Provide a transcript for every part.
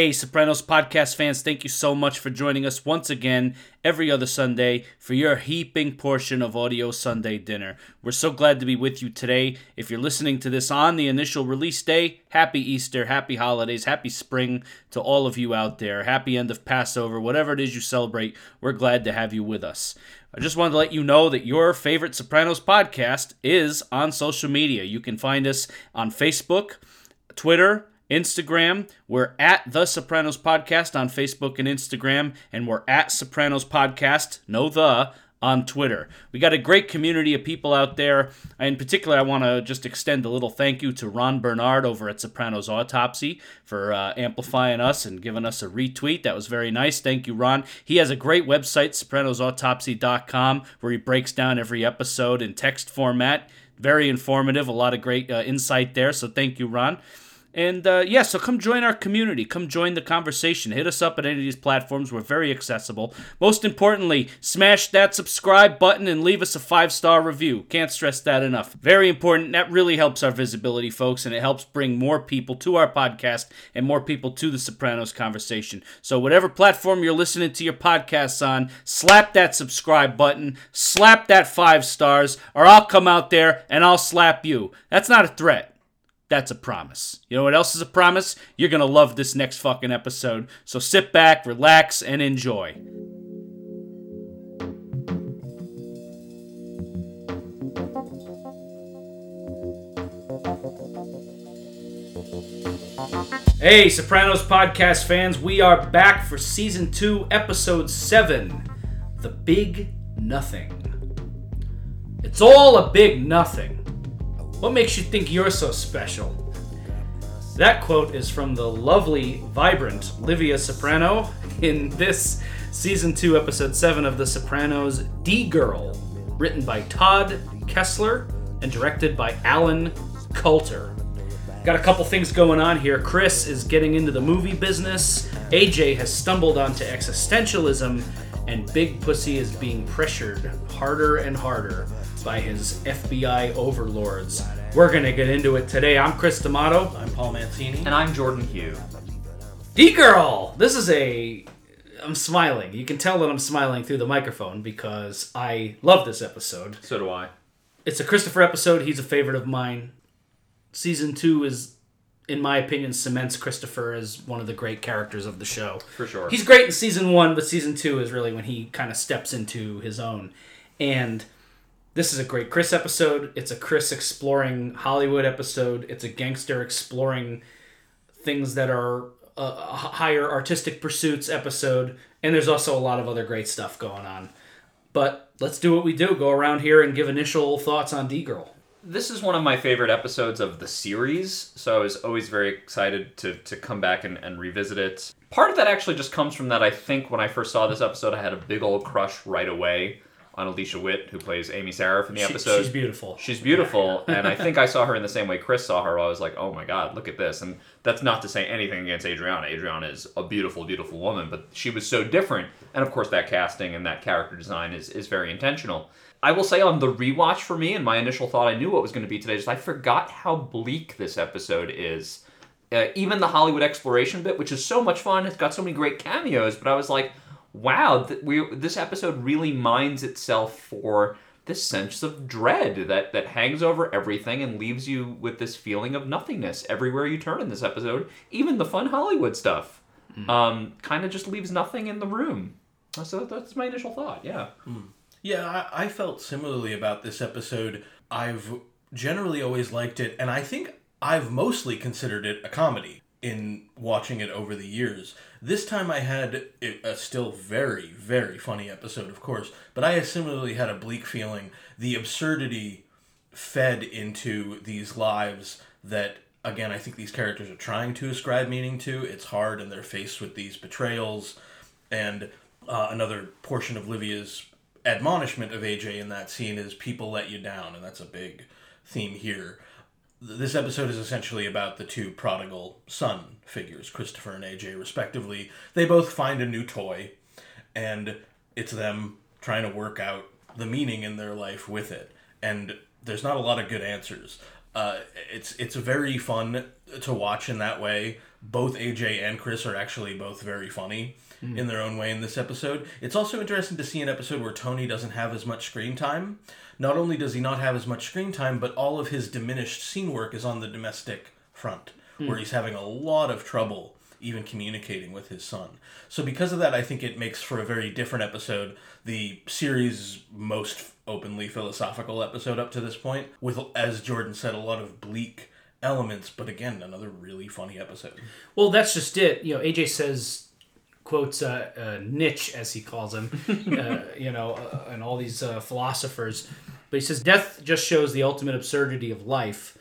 Hey, Sopranos podcast fans, thank you so much for joining us once again every other Sunday for your heaping portion of Audio Sunday Dinner. We're so glad to be with you today. If you're listening to this on the initial release day, happy Easter, happy holidays, happy spring to all of you out there. Happy end of Passover, whatever it is you celebrate, we're glad to have you with us. I just wanted to let you know that your favorite Sopranos podcast is on social media. You can find us on Facebook, Twitter, Instagram. We're at The Sopranos Podcast on Facebook and Instagram, and we're at Sopranos Podcast, no the, on Twitter. We got a great community of people out there. In particular, I want to just extend a little thank you to Ron Bernard over at Sopranos Autopsy for amplifying us and giving us a retweet. That was very nice. Thank you, Ron. He has a great website, sopranosautopsy.com, where he breaks down every episode in text format. Very informative. A lot of great insight there. So thank you, Ron. And, so come join our community. Come join the conversation. Hit us up at any of these platforms. We're very accessible. Most importantly, smash that subscribe button and leave us a 5-star review. Can't stress that enough. Very important. That really helps our visibility, folks, and it helps bring more people to our podcast and more people to the Sopranos conversation. So whatever platform you're listening to your podcasts on, slap that subscribe button, slap that 5 stars, or I'll come out there and I'll slap you. That's not a threat. That's a promise. You know what else is a promise? You're going to love this next fucking episode. So sit back, relax, and enjoy. Hey, Sopranos podcast fans. We are back for Season 2, Episode 7, The Big Nothing. It's all a big nothing. What makes you think you're so special? That quote is from the lovely, vibrant Livia Soprano in this Season 2, Episode 7 of The Sopranos, D-Girl, written by Todd Kessler and directed by Allen Coulter. Got a couple things going on here. Chris is getting into the movie business, AJ has stumbled onto existentialism, and Big Pussy is being pressured harder and harder by his FBI overlords. We're going to get into it today. I'm Chris D'Amato. I'm Paul Mancini. And I'm Jordan Hugh. D-Girl! This is a... I'm smiling. You can tell that I'm smiling through the microphone because I love this episode. So do I. It's a Christopher episode. He's a favorite of mine. Season 2 is, in my opinion, cements Christopher as one of the great characters of the show. For sure. He's great in Season 1, but Season 2 is really when he kind of steps into his own. And... this is a great Chris episode. It's a Chris exploring Hollywood episode. It's a gangster exploring things that are higher artistic pursuits episode. And there's also a lot of other great stuff going on. But let's do what we do. Go around here and give initial thoughts on D-Girl. This is one of my favorite episodes of the series. So I was always very excited to come back and revisit it. Part of that actually just comes from that I think when I first saw this episode, I had a big old crush right away on Alicia Witt, who plays Amy Saraf in the episode. She's beautiful. She's beautiful, yeah. And I think I saw her in the same way Chris saw her. I was like, oh my God, look at this. And that's not to say anything against Adriana. Adriana is a beautiful, beautiful woman, but she was so different. And of course, that casting and that character design is very intentional. I will say on the rewatch for me, and my initial thought I knew what was going to be today, just I forgot how bleak this episode is. Even the Hollywood exploration bit, which is so much fun. It's got so many great cameos, but I was like, wow, this episode really mines itself for this sense of dread that hangs over everything and leaves you with this feeling of nothingness everywhere you turn in this episode. Even the fun Hollywood stuff kind of just leaves nothing in the room. So that's my initial thought, yeah. Mm. Yeah, I felt similarly about this episode. I've generally always liked it, and I think I've mostly considered it a comedy in watching it over the years. This time I had a still very, very funny episode, of course, but I similarly had a bleak feeling. The absurdity fed into these lives that, again, I think these characters are trying to ascribe meaning to. It's hard, and they're faced with these betrayals. And another portion of Livia's admonishment of AJ in that scene is people let you down, and that's a big theme here. This episode is essentially about the two prodigal son figures, Christopher and AJ, respectively. They both find a new toy, and it's them trying to work out the meaning in their life with it. And there's not a lot of good answers. It's very fun to watch in that way. both AJ and Chris are actually both very funny in their own way in this episode. It's also interesting to see an episode where Tony doesn't have as much screen time. Not only does he not have as much screen time, but all of his diminished scene work is on the domestic front, where he's having a lot of trouble even communicating with his son. So because of that, I think it makes for a very different episode, the series' most openly philosophical episode up to this point, with, as Jordan said, a lot of bleak elements, but again, another really funny episode. Well, that's just it. You know, AJ says, quotes Nietzsche, as he calls him, and all these philosophers, but he says, death just shows the ultimate absurdity of life,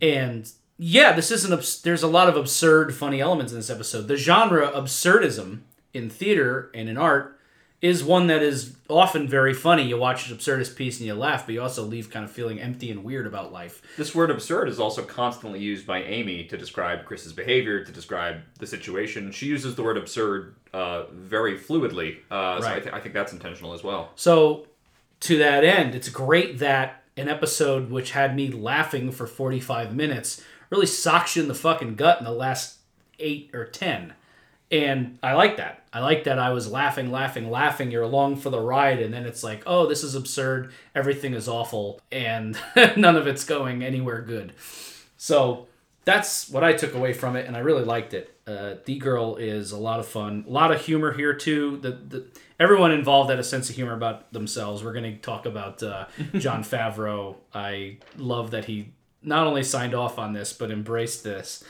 and... yeah, this is there's a lot of absurd, funny elements in this episode. The genre absurdism in theater and in art is one that is often very funny. You watch an absurdist piece and you laugh, but you also leave kind of feeling empty and weird about life. This word absurd is also constantly used by Amy to describe Chris's behavior, to describe the situation. She uses the word absurd very fluidly, so I think that's intentional as well. So, to that end, it's great that an episode which had me laughing for 45 minutes... really socks you in the fucking gut in the last 8 or 10. And I like that. I like that I was laughing. You're along for the ride, and then it's like, oh, this is absurd. Everything is awful, and none of it's going anywhere good. So that's what I took away from it, and I really liked it. D-Girl is a lot of fun. A lot of humor here, too. Everyone involved had a sense of humor about themselves. We're going to talk about Jon Favreau. I love that he... not only signed off on this, but embraced this.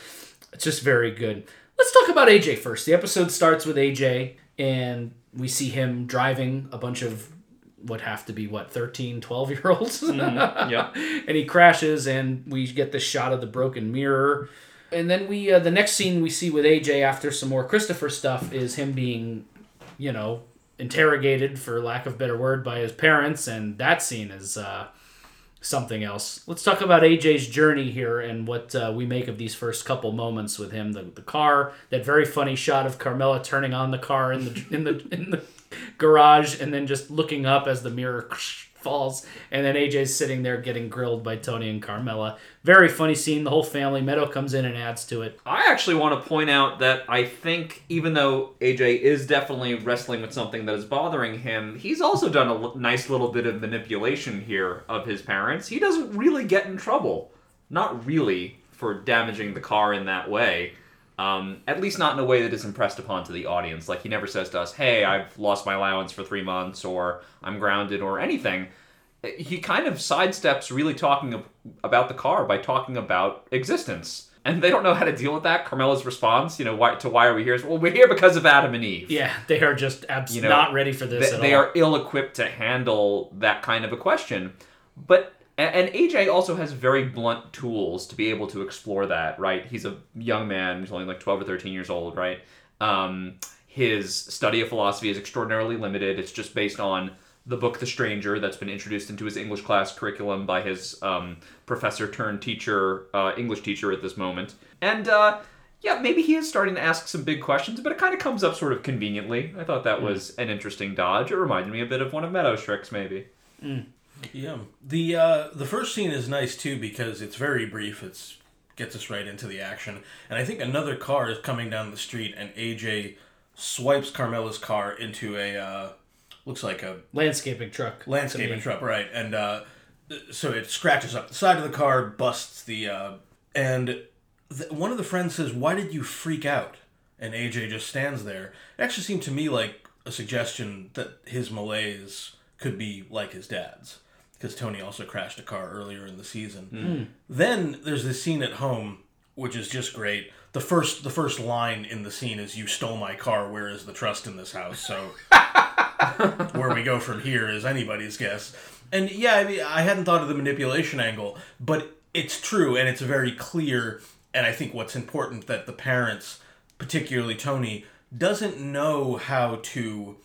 It's just very good. Let's talk about AJ first. The episode starts with AJ, and we see him driving a bunch of what have to be, 13, 12-year-olds? Yeah. And he crashes, and we get this shot of the broken mirror. And then we the next scene we see with AJ after some more Christopher stuff is him being, interrogated, for lack of a better word, by his parents. And that scene is... something else. Let's talk about AJ's journey here and what we make of these first couple moments with him. The car, that very funny shot of Carmela turning on the car in the garage, and then just looking up as the mirror falls, and then AJ's sitting there getting grilled by Tony and Carmela. Very funny scene. The whole family. Meadow comes in and adds to it. I actually want to point out that I think even though AJ is definitely wrestling with something that is bothering him, he's also done a nice little bit of manipulation here of his parents. He doesn't really get in trouble. Not really, for damaging the car in that way. At least not in a way that is impressed upon to the audience. Like, he never says to us, hey, I've lost my allowance for 3 months, or I'm grounded, or anything. He kind of sidesteps really talking about the car by talking about existence. And they don't know how to deal with that. Carmela's response, why are we here? Is, well, we're here because of Adam and Eve. Yeah, they are just not ready for this at all. They are ill-equipped to handle that kind of a question. But... and AJ also has very blunt tools to be able to explore that, right? He's a young man, he's only 12 or 13 years old, right? His study of philosophy is extraordinarily limited. It's just based on the book The Stranger that's been introduced into his English class curriculum by his professor-turned-teacher, English teacher at this moment. And, maybe he is starting to ask some big questions, but it kind of comes up sort of conveniently. I thought that was an interesting dodge. It reminded me a bit of one of Meadow's tricks, maybe. Mm. Yeah. The first scene is nice, too, because it's very brief. It gets us right into the action. And I think another car is coming down the street, and AJ swipes Carmela's car into a, looks like a... landscaping truck. Landscaping truck, right. And so it scratches up the side of the car, busts the... one of the friends says, why did you freak out? And AJ just stands there. It actually seemed to me like a suggestion that his malaise could be like his dad's, because Tony also crashed a car earlier in the season. Then there's this scene at home, which is just great. The first line in the scene is, you stole my car, where is the trust in this house? So where we go from here is anybody's guess. And yeah, I hadn't thought of the manipulation angle, but it's true, and it's very clear, and I think what's important, that the parents, particularly Tony, doesn't know how to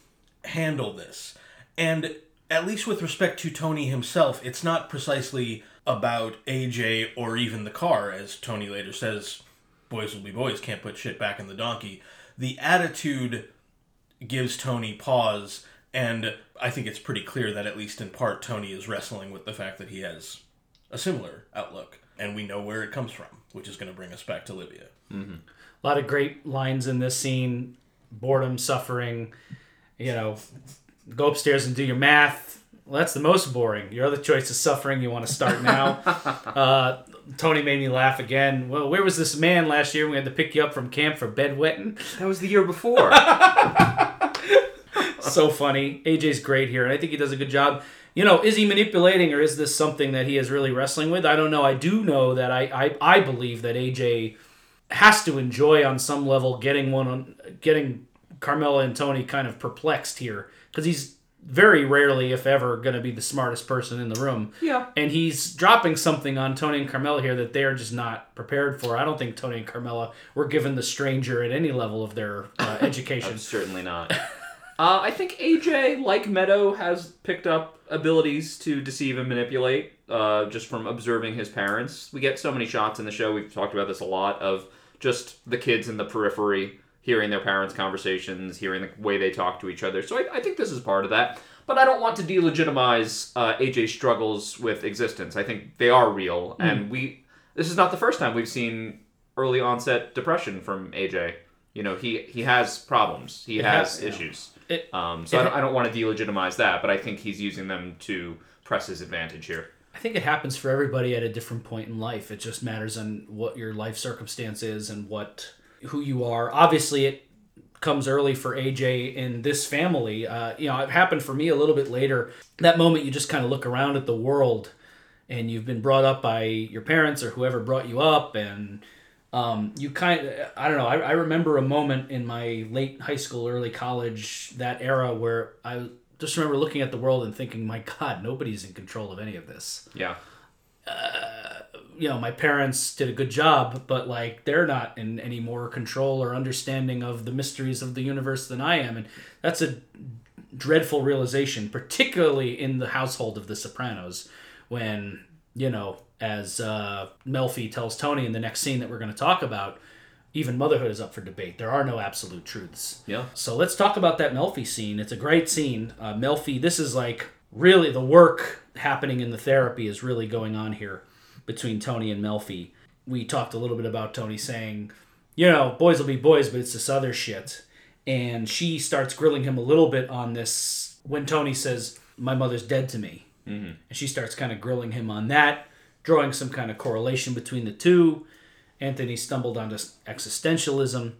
handle this. And at least with respect to Tony himself, it's not precisely about AJ or even the car, as Tony later says, boys will be boys, can't put shit back in the donkey. The attitude gives Tony pause, and I think it's pretty clear that at least in part Tony is wrestling with the fact that he has a similar outlook, and we know where it comes from, which is going to bring us back to Livia. Mm-hmm. A lot of great lines in this scene. Boredom, suffering, you know, go upstairs and do your math. Well, that's the most boring. Your other choice is suffering. You want to start now. Tony made me laugh again. Well, where was this man last year? We had to pick you up from camp for bedwetting. That was the year before. So funny. AJ's great here, and I think he does a good job. You know, is he manipulating, or is this something that he is really wrestling with? I don't know. I do know that I believe that AJ has to enjoy on some level getting Carmela and Tony kind of perplexed here, because he's very rarely, if ever, going to be the smartest person in the room. Yeah. And he's dropping something on Tony and Carmela here that they are just not prepared for. I don't think Tony and Carmela were given the stranger at any level of their education. Certainly not. I think AJ, like Meadow, has picked up abilities to deceive and manipulate just from observing his parents. We get so many shots in the show, we've talked about this a lot, of just the kids in the periphery hearing their parents' conversations, hearing the way they talk to each other. So I think this is part of that. But I don't want to delegitimize AJ's struggles with existence. I think they are real. Mm. And this is not the first time we've seen early onset depression from AJ. You know, he has problems. He has issues. Yeah. I don't want to delegitimize that, but I think he's using them to press his advantage here. I think it happens for everybody at a different point in life. It just matters on what your life circumstance is and who you are. Obviously, it comes early for AJ in this family. It happened for me a little bit later. That moment you just kind of look around at the world, and you've been brought up by your parents or whoever brought you up, and you kind of, I don't know, I remember a moment in my late high school, early college, that era, where I just remember looking at the world and thinking, my God, nobody's in control of any of this. Yeah. My parents did a good job, but like they're not in any more control or understanding of the mysteries of the universe than I am. And that's a dreadful realization, particularly in the household of The Sopranos, when, you know, as Melfi tells Tony in the next scene that we're going to talk about, even motherhood is up for debate. There are no absolute truths. Yeah. So let's talk about that Melfi scene. It's a great scene. Melfi, this is like really the work happening in the therapy is really going on here between Tony and Melfi. We talked a little bit about Tony saying, you know, boys will be boys, but it's this other shit. And she starts grilling him a little bit on this when Tony says, my mother's dead to me. Mm-hmm. And she starts kind of grilling him on that, drawing some kind of correlation between the two. Anthony stumbled onto existentialism.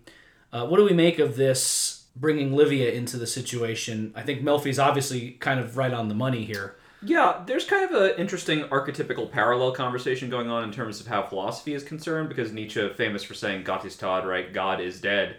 What do we make of this bringing Livia into the situation? I think Melfi's obviously kind of right on the money here. Yeah, there's kind of an interesting archetypical parallel conversation going on in terms of how philosophy is concerned, because Nietzsche, famous for saying Gott ist tot, right? God is dead.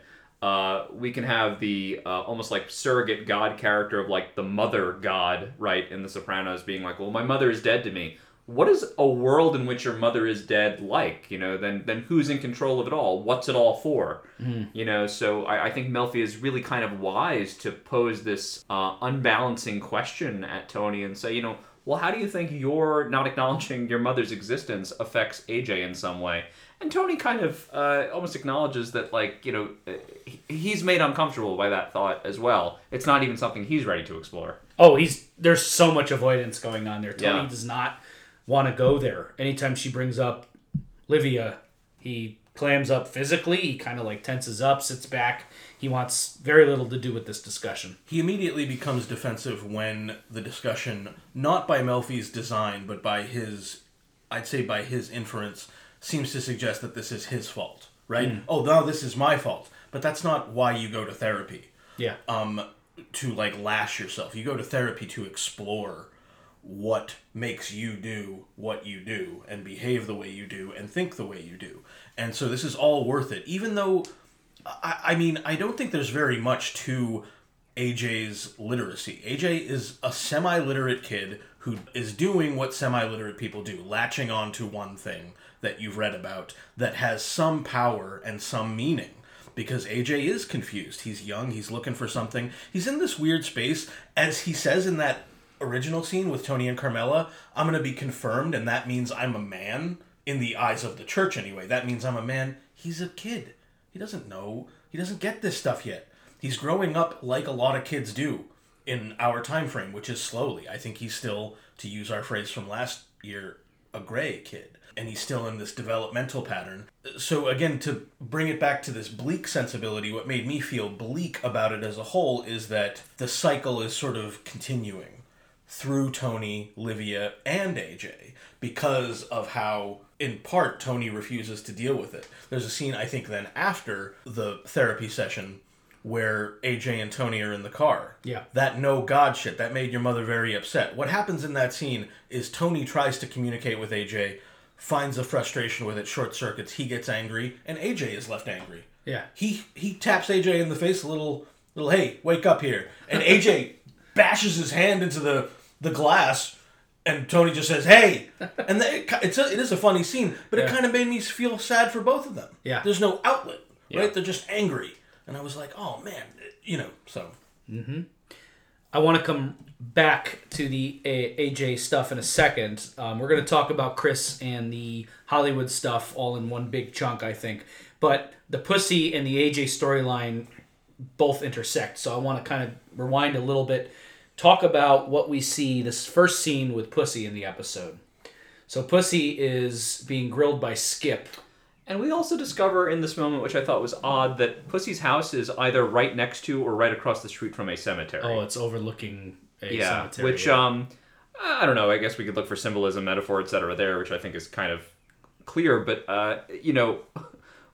We can have the almost like surrogate God character of like the mother God, right, in The Sopranos being like, well, my mother is dead to me. What is a world in which your mother is dead like? You know, then who's in control of it all? What's it all for? Mm. You know, so I think Melfi is really kind of wise to pose this unbalancing question at Tony and say, you know, well, how do you think your not acknowledging your mother's existence affects AJ in some way? And Tony kind of almost acknowledges that, like, you know, he's made uncomfortable by that thought as well. It's not even something he's ready to explore. Oh, there's so much avoidance going on there. Tony does not want to go there. Anytime she brings up Livia, he clams up physically. He kind of like tenses up, sits back. He wants very little to do with this discussion. He immediately becomes defensive when the discussion, not by Melfi's design, but by his inference, seems to suggest that this is his fault, right? Mm. Oh, no, this is my fault. But that's not why you go to therapy. Yeah. To like lash yourself. You go to therapy to explore what makes you do what you do and behave the way you do and think the way you do. And so this is all worth it, even though, I mean, I don't think there's very much to AJ's literacy. AJ is a semi-literate kid who is doing what semi-literate people do, latching on to one thing that you've read about that has some power and some meaning. Because AJ is confused. He's young. He's looking for something. He's in this weird space, as he says in that original scene with Tony and Carmela, I'm going to be confirmed, and that means I'm a man, in the eyes of the church anyway. That means I'm a man. He's a kid. He doesn't know. He doesn't get this stuff yet. He's growing up like a lot of kids do in our time frame, which is slowly. I think he's still, to use our phrase from last year, a gray kid, and he's still in this developmental pattern. So again, to bring it back to this bleak sensibility, what made me feel bleak about it as a whole is that the cycle is sort of continuing through Tony, Livia, and AJ because of how, in part, Tony refuses to deal with it. There's a scene, I think, then after the therapy session where AJ and Tony are in the car. Yeah. That no God shit, that made your mother very upset. What happens in that scene is Tony tries to communicate with AJ, finds a frustration with it, short circuits, he gets angry, and AJ is left angry. Yeah. He taps AJ in the face a little, hey, wake up here. And AJ bashes his hand into the glass, and Tony just says, hey! And it is a funny scene, but it kind of made me feel sad for both of them. Yeah. There's no outlet, right? They're just angry. And I was like, oh, man, you know, so. Mm-hmm. I want to come back to the AJ stuff in a second. We're going to talk about Chris and the Hollywood stuff all in one big chunk, I think. But the Pussy and the AJ storyline both intersect. So I want to kind of rewind a little bit, talk about what we see, this first scene with Pussy in the episode. So Pussy is being grilled by Skip. And we also discover in this moment, which I thought was odd, that Pussy's house is either right next to or right across the street from a cemetery. Oh, it's overlooking a cemetery. Which, I don't know, I guess we could look for symbolism, metaphor, etc. there, which I think is kind of clear. But, you know,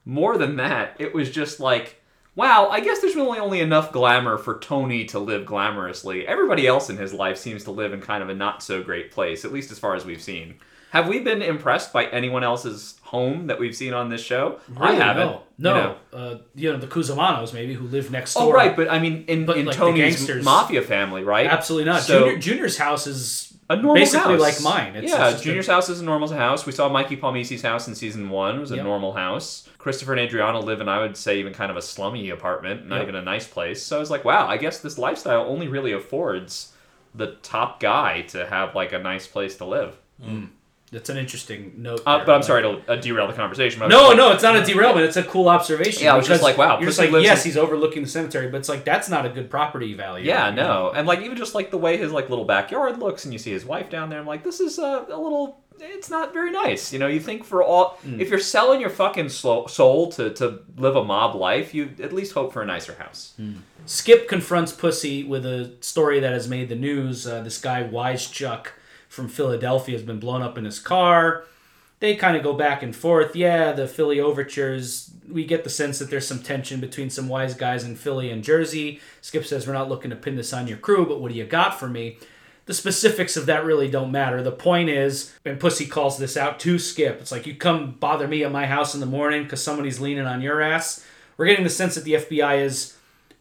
more than that, it was just like, wow, I guess there's really only enough glamour for Tony to live glamorously. Everybody else in his life seems to live in kind of a not-so-great place, at least as far as we've seen. Have we been impressed by anyone else's home that we've seen on this show? Really, I haven't. No. You know, the Cusimanos maybe, who live next door. Oh, right, but I mean, in like Tony's mafia family, right? Absolutely not. So, Junior's house is a normal basically house. Like mine. It's Junior's house is a normal house. We saw Mikey Palmisi's house in season 1. It was a normal house. Christopher and Adriana live in, I would say, even kind of a slummy apartment, not even a nice place. So I was like, wow, I guess this lifestyle only really affords the top guy to have like a nice place to live. Mm. That's an interesting note. But I'm sorry to derail the conversation. No, it's not a derailment. It's a cool observation. Yeah, I was just like, wow. You're just like, yes, he's overlooking the cemetery, but it's like, that's not a good property value. Yeah, right, no. You know? And like, even just like the way his like little backyard looks and you see his wife down there, I'm like, this is a little, it's not very nice. You know, you think for all, if you're selling your fucking soul to live a mob life, you at least hope for a nicer house. Mm. Skip confronts Pussy with a story that has made the news. This guy, Wisechuck, from Philadelphia has been blown up in his car. They kind of go back and forth. Yeah, the Philly overtures. We get the sense that there's some tension between some wise guys in Philly and Jersey. Skip says, we're not looking to pin this on your crew, but what do you got for me? The specifics of that really don't matter. The point is, and Pussy calls this out to Skip, it's like, you come bother me at my house in the morning because somebody's leaning on your ass. We're getting the sense that the FBI is,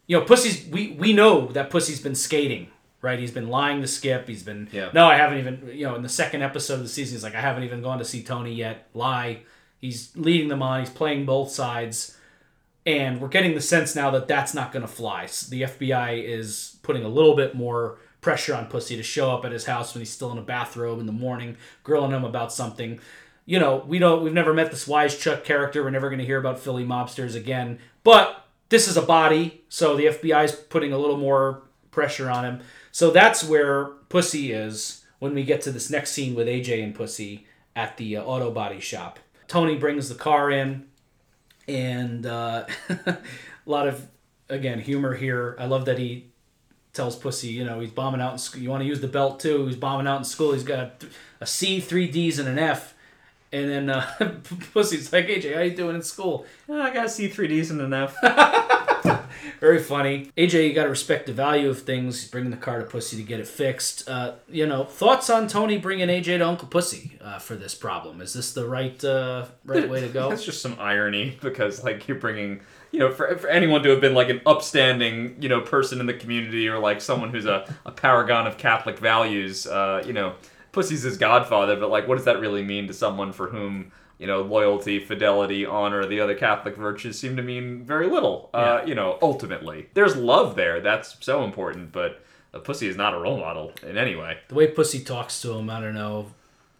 you know, Pussy's, we know that Pussy's been skating. Right, he's been lying to Skip. He's been, no, I haven't even, you know, in the second episode of the season, he's like, I haven't even gone to see Tony yet. Lie. He's leading them on. He's playing both sides. And we're getting the sense now that that's not going to fly. So the FBI is putting a little bit more pressure on Pussy to show up at his house when he's still in a bathrobe in the morning, grilling him about something. You know, we've never met this Wisechuck character. We're never going to hear about Philly mobsters again. But this is a body, so the FBI is putting a little more pressure on him. So that's where Pussy is when we get to this next scene with AJ and Pussy at the auto body shop. Tony brings the car in, and a lot of, again, humor here. I love that he tells Pussy, you know, he's bombing out in school. You want to use the belt, too. He's bombing out in school. He's got a C, 3 Ds, and an F. And then Pussy's like, AJ, how you doing in school? Oh, I got a C, 3 Ds, and an F. Very funny. AJ, you got to respect the value of things. He's bringing the car to Pussy to get it fixed. You know, thoughts on Tony bringing AJ to Uncle Pussy for this problem? Is this the right way to go? That's just some irony because, like, you're bringing, you know, for anyone to have been, like, an upstanding, you know, person in the community or, like, someone who's a paragon of Catholic values, you know, Pussy's his godfather, but, like, what does that really mean to someone for whom, you know, loyalty, fidelity, honor, the other Catholic virtues seem to mean very little, you know, ultimately. There's love there. That's so important, but a Pussy is not a role model in any way. The way Pussy talks to him, I don't know,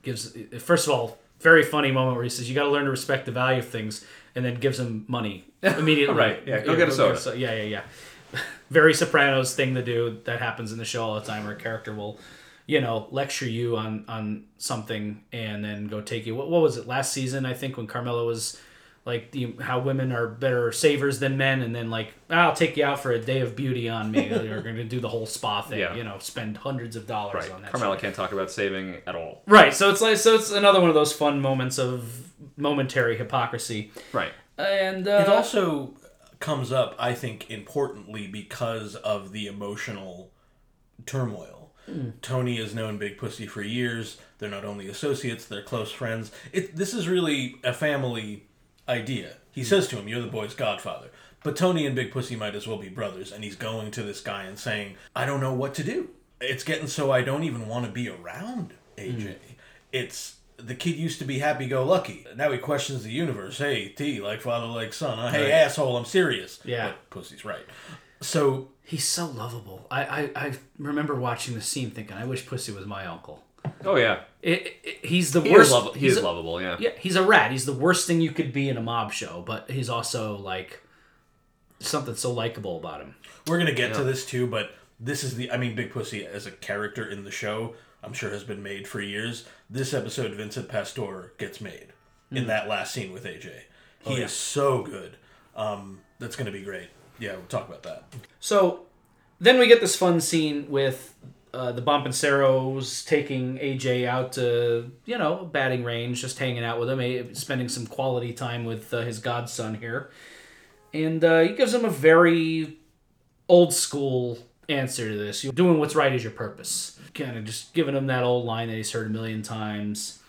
gives... First of all, very funny moment where he says, you got to learn to respect the value of things, and then gives him money immediately. Right, yeah, go get a soda. Very Sopranos thing to do. That happens in the show all the time where a character will... you know, lecture you on something and then go take you. What was it last season? I think when Carmelo was like how women are better savers than men, and then like, I'll take you out for a day of beauty on me. You're going to do the whole spa thing, yeah. You know, spend hundreds of dollars right. on that. Carmelo can't talk about saving at all. Right. So it's like, it's another one of those fun moments of momentary hypocrisy. Right. And it also comes up, I think, importantly because of the emotional turmoil. Mm. Tony has known Big Pussy for years. They're not only associates, they're close friends. This is really a family idea. He says to him, "You're the boy's godfather." But Tony and Big Pussy might as well be brothers, and he's going to this guy and saying, "I don't know what to do. It's getting so I don't even want to be around AJ." Mm. It's... the kid used to be happy-go-lucky. Now he questions the universe. Hey, T, like father, like son. Huh? Hey, asshole, I'm serious. Yeah. But Pussy's right. So... he's so lovable. I remember watching the scene thinking, I wish Pussy was my uncle. Oh, yeah. He's the worst. He is lovable, yeah. Yeah, he's a rat. He's the worst thing you could be in a mob show, but he's also, like, something so likable about him. We're going to get to this, too, but this is the... I mean, Big Pussy as a character in the show... I'm sure has been made for years. This episode, Vincent Pastore gets made in that last scene with AJ. He is so good. That's going to be great. Yeah, we'll talk about that. So then we get this fun scene with the Bompenseros taking AJ out to, you know, batting range, just hanging out with him, spending some quality time with his godson here. And he gives him a very old school answer to this. You're doing what's right is your purpose. Kind of just giving him that old line that he's heard a million times.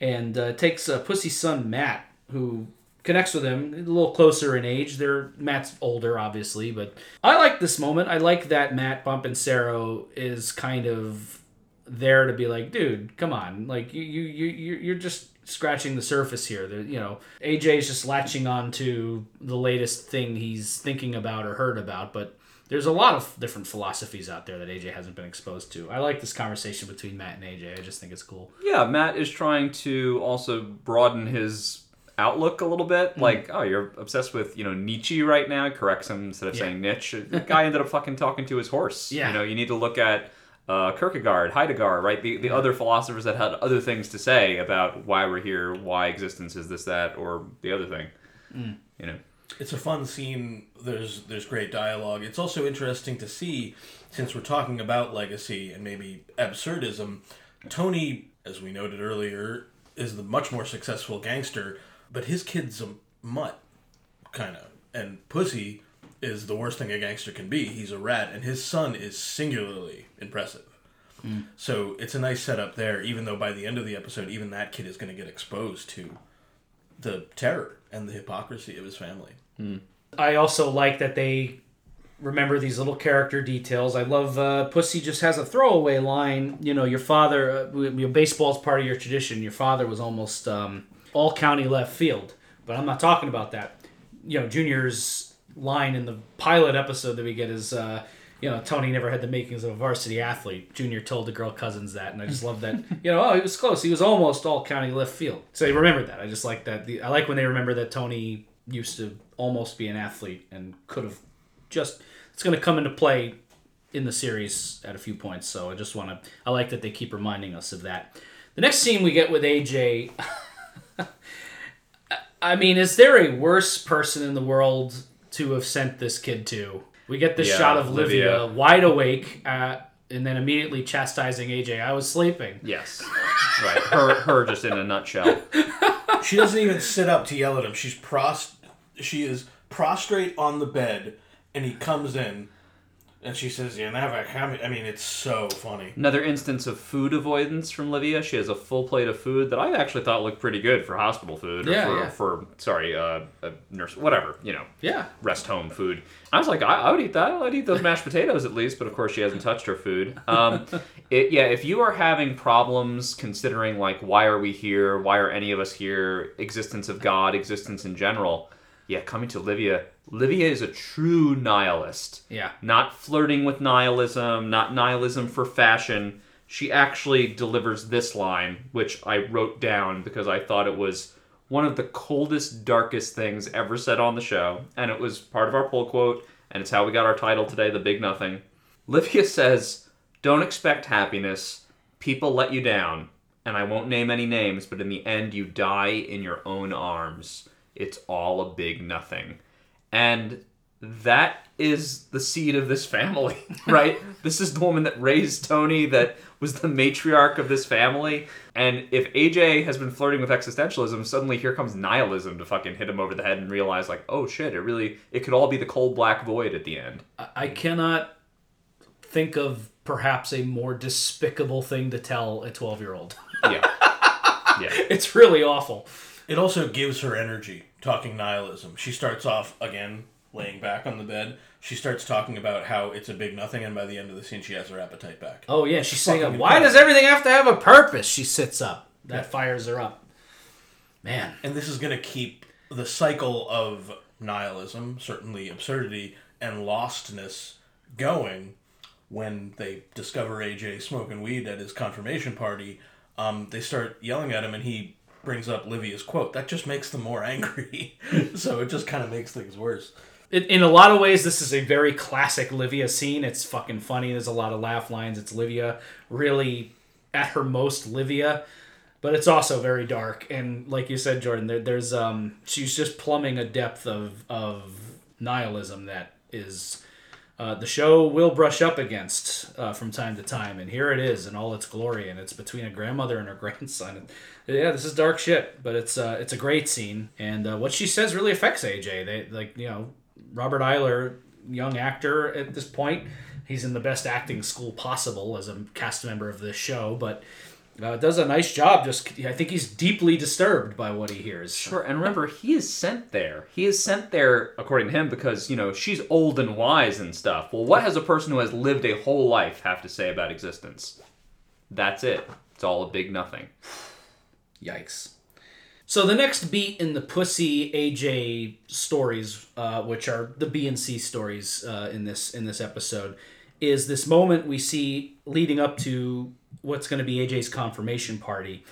And takes Pussy's son, Matt, who connects with him a little closer in age. Matt's older, obviously, but I like this moment. I like that Matt Bompensero is kind of there to be like, dude, come on. Like, you're just scratching the surface here. You know, AJ's just latching on to the latest thing he's thinking about or heard about, but there's a lot of different philosophies out there that AJ hasn't been exposed to. I like this conversation between Matt and AJ. I just think it's cool. Yeah, Matt is trying to also broaden his outlook a little bit. Mm-hmm. Like, oh, you're obsessed with, you know, Nietzsche right now. Corrects him instead of saying niche. The guy ended up fucking talking to his horse. Yeah. You know, you need to look at Kierkegaard, Heidegger, right? The other philosophers that had other things to say about why we're here, why existence is this, that, or the other thing. Mm. You know. It's a fun scene. There's great dialogue. It's also interesting to see, since we're talking about legacy and maybe absurdism, Tony, as we noted earlier, is the much more successful gangster, but his kid's a mutt, kind of. And Pussy is the worst thing a gangster can be. He's a rat, and his son is singularly impressive. Mm. So it's a nice setup there, even though by the end of the episode, even that kid is going to get exposed to the terror and the hypocrisy of his family. Mm. I also like that they remember these little character details. I love Pussy just has a throwaway line. You know, your father, your baseball's part of your tradition. Your father was almost all-county left field. But I'm not talking about that. You know, Junior's line in the pilot episode that we get is, you know, Tony never had the makings of a varsity athlete. Junior told the girl Cousins that, and I just love that. You know, oh, he was close. He was almost all county left field. So they remembered that. I just like that. I like when they remember that Tony used to almost be an athlete and could have just... it's going to come into play in the series at a few points, so I just want to... I like that they keep reminding us of that. The next scene we get with AJ... I mean, is there a worse person in the world to have sent this kid to... We get this shot of Livia wide awake, and then immediately chastising AJ. I was sleeping. Yes. Right. Her just in a nutshell. She doesn't even sit up to yell at him. She is prostrate on the bed, and he comes in, and she says, "You never come." I mean, it's so funny. Another instance of food avoidance from Livia. She has a full plate of food that I actually thought looked pretty good for hospital food, or for nurse, whatever, you know, rest home food. I was like, I would eat that. I'd eat those mashed potatoes at least, but of course she hasn't touched her food. If you are having problems considering, like, why are we here? Why are any of us here? Existence of God, existence in general. Yeah, coming to Livia. Livia is a true nihilist. Yeah. Not flirting with nihilism, not nihilism for fashion. She actually delivers this line, which I wrote down because I thought it was one of the coldest, darkest things ever said on the show. And it was part of our poll quote, and it's how we got our title today, The Big Nothing. Livia says, "Don't expect happiness. people let you down, and I won't name any names, but in the end, you die in your own arms. It's all a big nothing. And that is the seed of this family, right? This is the woman that raised Tony, that was the matriarch of this family. And if AJ has been flirting with existentialism, suddenly here comes nihilism to fucking hit him over the head and realize, like, oh shit, it could all be the cold black void at the end. I cannot think of perhaps a more despicable thing to tell a 12-year-old. Yeah. It's really awful. It also gives her energy, talking nihilism. She starts off, again, laying back on the bed. She starts talking about how it's a big nothing, and by the end of the scene, she has her appetite back. Oh, yeah, she's saying, why does everything have to have a purpose? She sits up. That fires her up. Man. And this is going to keep the cycle of nihilism, certainly absurdity, and lostness going. When they discover AJ smoking weed at his confirmation party, they start yelling at him, and he brings up Livia's quote. That just makes them more angry. So it just kind of makes things worse. In a lot of ways, this is a very classic Livia scene. It's fucking funny. There's a lot of laugh lines. It's Livia really at her most Livia. But it's also very dark. And like you said, Jordan, there's she's just plumbing a depth of nihilism that is... the show will brush up against from time to time, and here it is in all its glory, and it's between a grandmother and her grandson. And, yeah, this is dark shit, but it's a great scene, and what she says really affects AJ. Robert Eiler, young actor at this point, he's in the best acting school possible as a cast member of this show, but does a nice job. I think he's deeply disturbed by what he hears. Sure, and remember, he is sent there. He is sent there, according to him, because, she's old and wise and stuff. Well, what has a person who has lived a whole life have to say about existence? That's it. It's all a big nothing. Yikes. So the next beat in the Pussy AJ stories, which are the B and C stories in this episode, is this moment we see leading up to what's going to be AJ's confirmation party.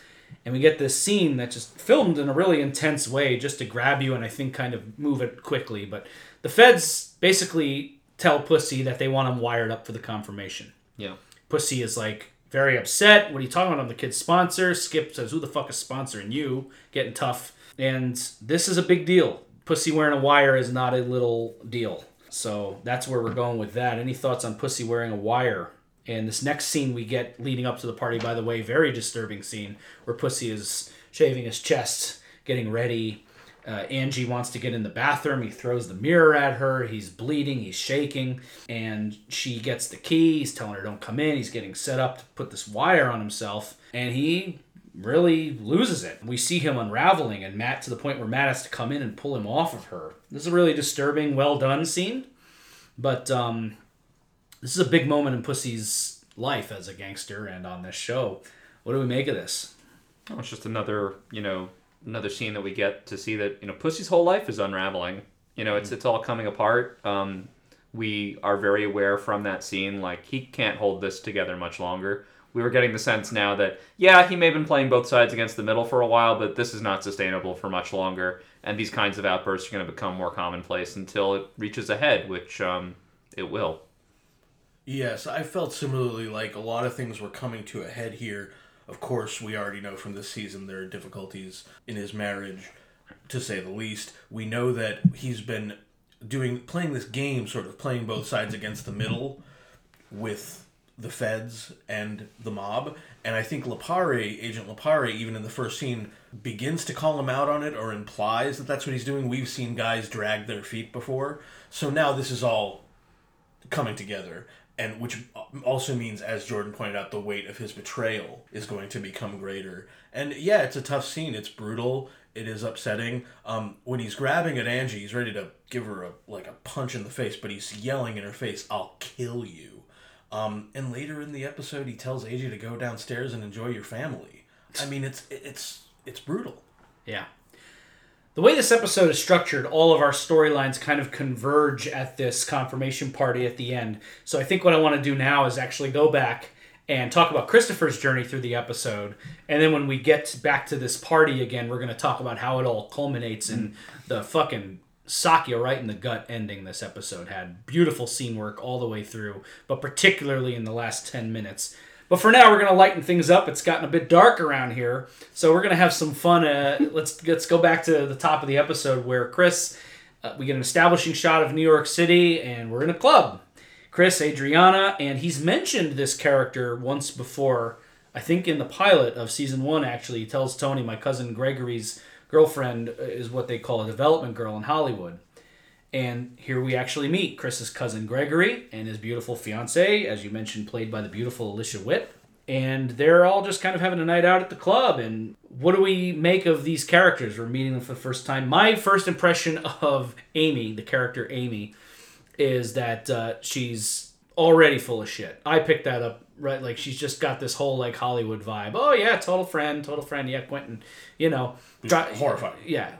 And we get this scene that's just filmed in a really intense way just to grab you and I think kind of move it quickly. But the feds basically tell Pussy that they want him wired up for the confirmation. Yeah. Pussy is like very upset. What are you talking about? I'm the kid's sponsor. Skip says, who the fuck is sponsoring you? Getting tough. And this is a big deal. Pussy wearing a wire is not a little deal. So that's where we're going with that. Any thoughts on Pussy wearing a wire? And this next scene we get leading up to the party, by the way, very disturbing scene where Pussy is shaving his chest, getting ready. Angie wants to get in the bathroom. He throws the mirror at her. He's bleeding. He's shaking. And she gets the key. He's telling her don't come in. He's getting set up to put this wire on himself. And he really loses it. We see him unraveling, and Matt, to the point where Matt has to come in and pull him off of her. This is a really disturbing, well-done scene. But, this is a big moment in Pussy's life as a gangster and on this show. What do we make of this? Oh, it's just another scene that we get to see that, Pussy's whole life is unraveling. It's all coming apart. We are very aware from that scene, like, he can't hold this together much longer. We were getting the sense now that, yeah, he may have been playing both sides against the middle for a while, but this is not sustainable for much longer. And these kinds of outbursts are going to become more commonplace until it reaches a head, which it will. Yes, I felt similarly like a lot of things were coming to a head here. Of course, we already know from this season there are difficulties in his marriage, to say the least. We know that he's been playing this game, sort of playing both sides against the middle with the feds and the mob. And I think Agent Lipari, even in the first scene, begins to call him out on it or implies that that's what he's doing. We've seen guys drag their feet before. So now this is all coming together. And which also means, as Jordan pointed out, the weight of his betrayal is going to become greater. And yeah, it's a tough scene. It's brutal. It is upsetting. When he's grabbing at Angie, he's ready to give her a punch in the face, but he's yelling in her face, "I'll kill you." And later in the episode, he tells AJ to go downstairs and enjoy your family. I mean, it's brutal. Yeah. The way this episode is structured, all of our storylines kind of converge at this confirmation party at the end. So I think what I want to do now is actually go back and talk about Christopher's journey through the episode. And then when we get back to this party again, we're going to talk about how it all culminates in the fucking sock you right in the gut ending this episode had. Beautiful scene work all the way through, but particularly in the last 10 minutes. But for now, we're going to lighten things up. It's gotten a bit dark around here, so we're going to have some fun. Let's go back to the top of the episode where Chris, we get an establishing shot of New York City, and we're in a club. Chris, Adriana, and he's mentioned this character once before, I think in the pilot of season 1, actually. He tells Tony, my cousin Gregory's girlfriend is what they call a development girl in Hollywood. And here we actually meet Chris's cousin Gregory and his beautiful fiancée, as you mentioned, played by the beautiful Alicia Witt. And they're all just kind of having a night out at the club. And what do we make of these characters? We're meeting them for the first time. My first impression of Amy, the character Amy, is that she's already full of shit. I picked that up, right? Like, she's just got this whole, like, Hollywood vibe. Oh, yeah, total friend, yeah, Quentin, you know. Horrifying. Yeah.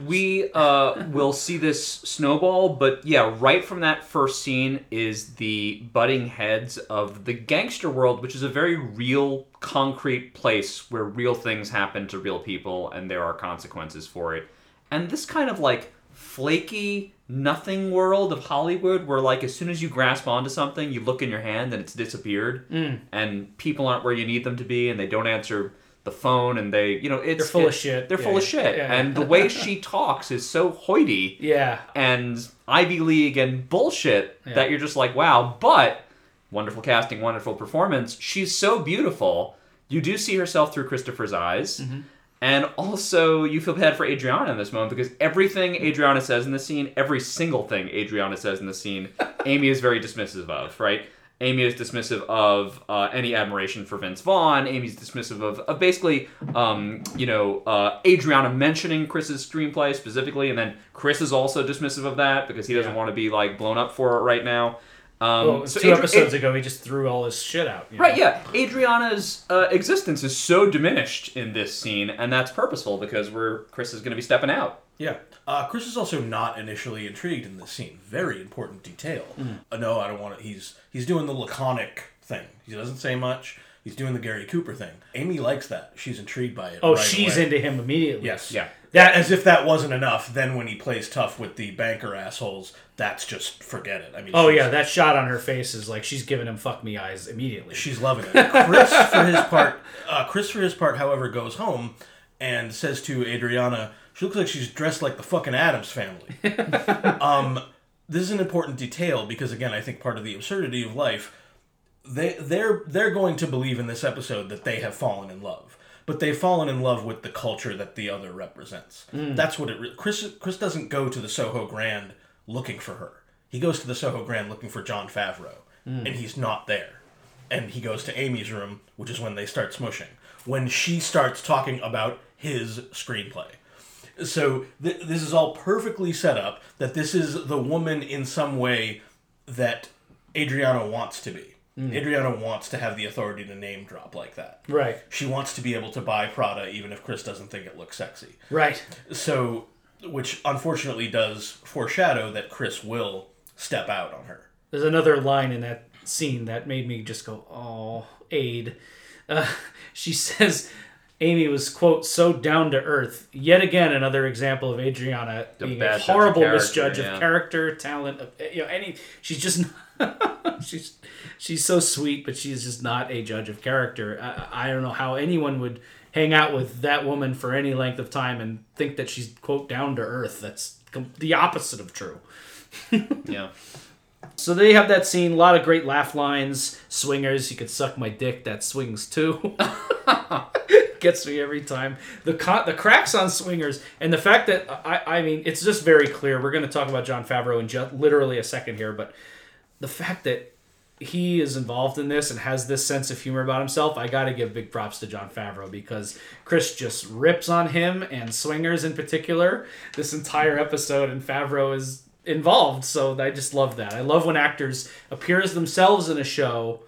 We will see this snowball, but, yeah, right from that first scene is the butting heads of the gangster world, which is a very real, concrete place where real things happen to real people, and there are consequences for it. And this kind of, like, flaky nothing world of Hollywood where, like, as soon as you grasp onto something, you look in your hand and it's disappeared and people aren't where you need them to be and they don't answer the phone and they, you know, it's... They're full of shit. They're full of shit. Yeah. And the way she talks is so hoity. Yeah. And Ivy League and bullshit that you're just like, wow. But wonderful casting, wonderful performance. She's so beautiful. You do see herself through Christopher's eyes. Mm-hmm. And also, you feel bad for Adriana in this moment because everything Adriana says in the scene, every single thing Adriana says in the scene, Amy is very dismissive of, right? Amy is dismissive of any admiration for Vince Vaughn. Amy's dismissive of basically, Adriana mentioning Chris's screenplay specifically, and then Chris is also dismissive of that because he doesn't want to be, like, blown up for it right now. Two episodes ago, he just threw all his shit out. You know? Adriana's existence is so diminished in this scene, and that's purposeful because Chris is going to be stepping out. Yeah. Chris is also not initially intrigued in this scene. Very important detail. No, I don't want to... He's doing the laconic thing. He doesn't say much. He's doing the Gary Cooper thing. Amy likes that. She's intrigued by it. She's into him immediately. Yes. Yeah. That, as if that wasn't enough, then when he plays tough with the banker assholes, that's just, forget it. I mean, that shot on her face is like, she's giving him fuck me eyes immediately. She's loving it. Chris, for his part, however, goes home and says to Adriana, she looks like she's dressed like the fucking Addams Family. This is an important detail because, again, I think part of the absurdity of life, they're going to believe in this episode that they have fallen in love. But they've fallen in love with the culture that the other represents. That's what it... Chris doesn't go to the Soho Grand looking for her. He goes to the Soho Grand looking for Jon Favreau, and he's not there. And he goes to Amy's room, which is when they start smushing, when she starts talking about his screenplay. So this is all perfectly set up, that this is the woman in some way that Adriana wants to be. Adriana wants to have the authority to name drop like that. Right. She wants to be able to buy Prada even if Chris doesn't think it looks sexy. Right. So, which unfortunately does foreshadow that Chris will step out on her. There's another line in that scene that made me just go, oh, Aid. She says... Amy was, quote, so down to earth. Yet again, another example of Adriana being a horrible misjudge of character, talent, of, you know, any. She's just she's so sweet, but she's just not a judge of character. I don't know how anyone would hang out with that woman for any length of time and think that she's, quote, down to earth. That's the opposite of true. Yeah. So they have that scene, a lot of great laugh lines, swingers, you could suck my dick, that swings too. Gets me every time. The cracks on swingers, and the fact that, I mean, it's just very clear. We're going to talk about Jon Favreau in just literally a second here, but the fact that he is involved in this and has this sense of humor about himself, I got to give big props to Jon Favreau because Chris just rips on him and swingers in particular this entire episode, and Favreau is involved, so I just love that. I love when actors appear as themselves in a show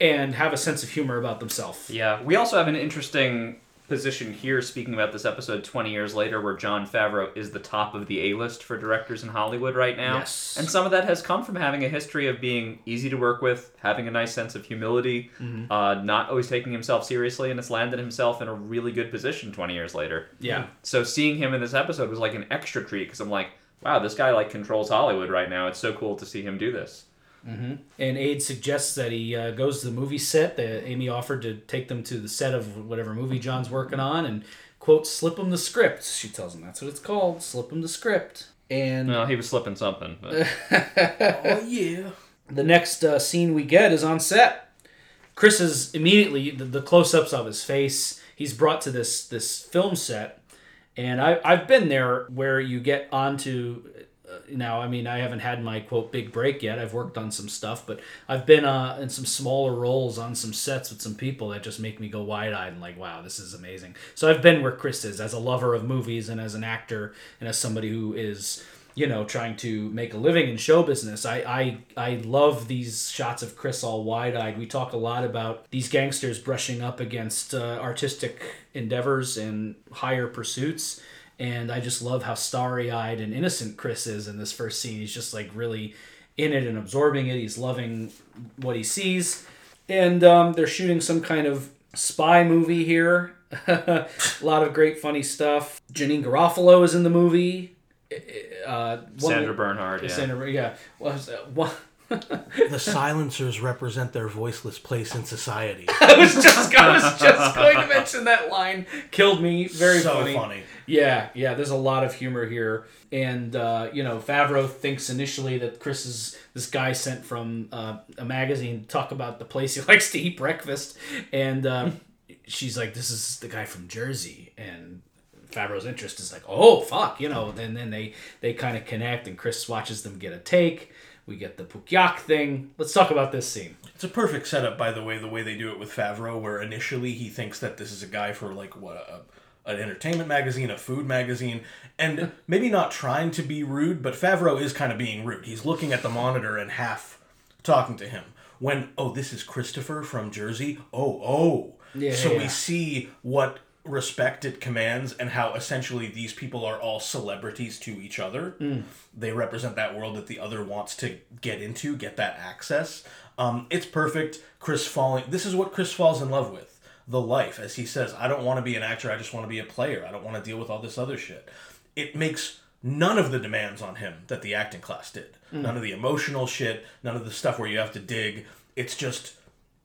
and have a sense of humor about themselves. Yeah, we also have an interesting position here, speaking about this episode 20 years later, where Jon Favreau is the top of the A-list for directors in Hollywood right now. Yes. And some of that has come from having a history of being easy to work with, having a nice sense of humility, not always taking himself seriously, and it's landed himself in a really good position 20 years later. Yeah. So seeing him in this episode was like an extra treat, because I'm like, wow, this guy like controls Hollywood right now. It's so cool to see him do this. Mm-hmm. And Aid suggests that he goes to the movie set. Amy offered to take them to the set of whatever movie John's working on and, quote, slip him the script. She tells him that's what it's called, slip him the script. And no, he was slipping something. But... oh, yeah. The next scene we get is on set. Chris is immediately, the close-ups of his face, he's brought to this film set. And I've been there where you get onto... Now, I mean, I haven't had my, quote, big break yet. I've worked on some stuff, but I've been in some smaller roles on some sets with some people that just make me go wide-eyed and like, wow, this is amazing. So I've been where Chris is as a lover of movies and as an actor and as somebody who is, you know, trying to make a living in show business. I love these shots of Chris all wide-eyed. We talk a lot about these gangsters brushing up against artistic endeavors and higher pursuits. And I just love how starry-eyed and innocent Chris is in this first scene. He's just like really in it and absorbing it. He's loving what he sees. And they're shooting some kind of spy movie here. A lot of great funny stuff. Janine Garofalo is in the movie. Sandra Bernhardt, yeah. The silencers represent their voiceless place in society. I was just going to mention that line. Killed me. Very funny. So funny. Yeah. There's a lot of humor here, and Favreau thinks initially that Chris is this guy sent from a magazine to talk about the place he likes to eat breakfast, and she's like, "This is the guy from Jersey," and Favreau's interest is like, "Oh fuck," you know. And then they kind of connect, and Chris watches them get a take. We get the Pukyak thing. Let's talk about this scene. It's a perfect setup, by the way they do it with Favreau, where initially he thinks that this is a guy for, like, an entertainment magazine, a food magazine, and maybe not trying to be rude, but Favreau is kind of being rude. He's looking at the monitor and half talking to him. When, oh, this is Christopher from Jersey? Oh. Yeah, so we see what respect it commands and how essentially these people are all celebrities to each other. Mm. They represent that world that the other wants to get into, get that access. It's perfect. This is what Chris falls in love with. The life, as he says, I don't want to be an actor, I just want to be a player. I don't want to deal with all this other shit. It makes none of the demands on him that the acting class did. Mm. None of the emotional shit, none of the stuff where you have to dig. It's just...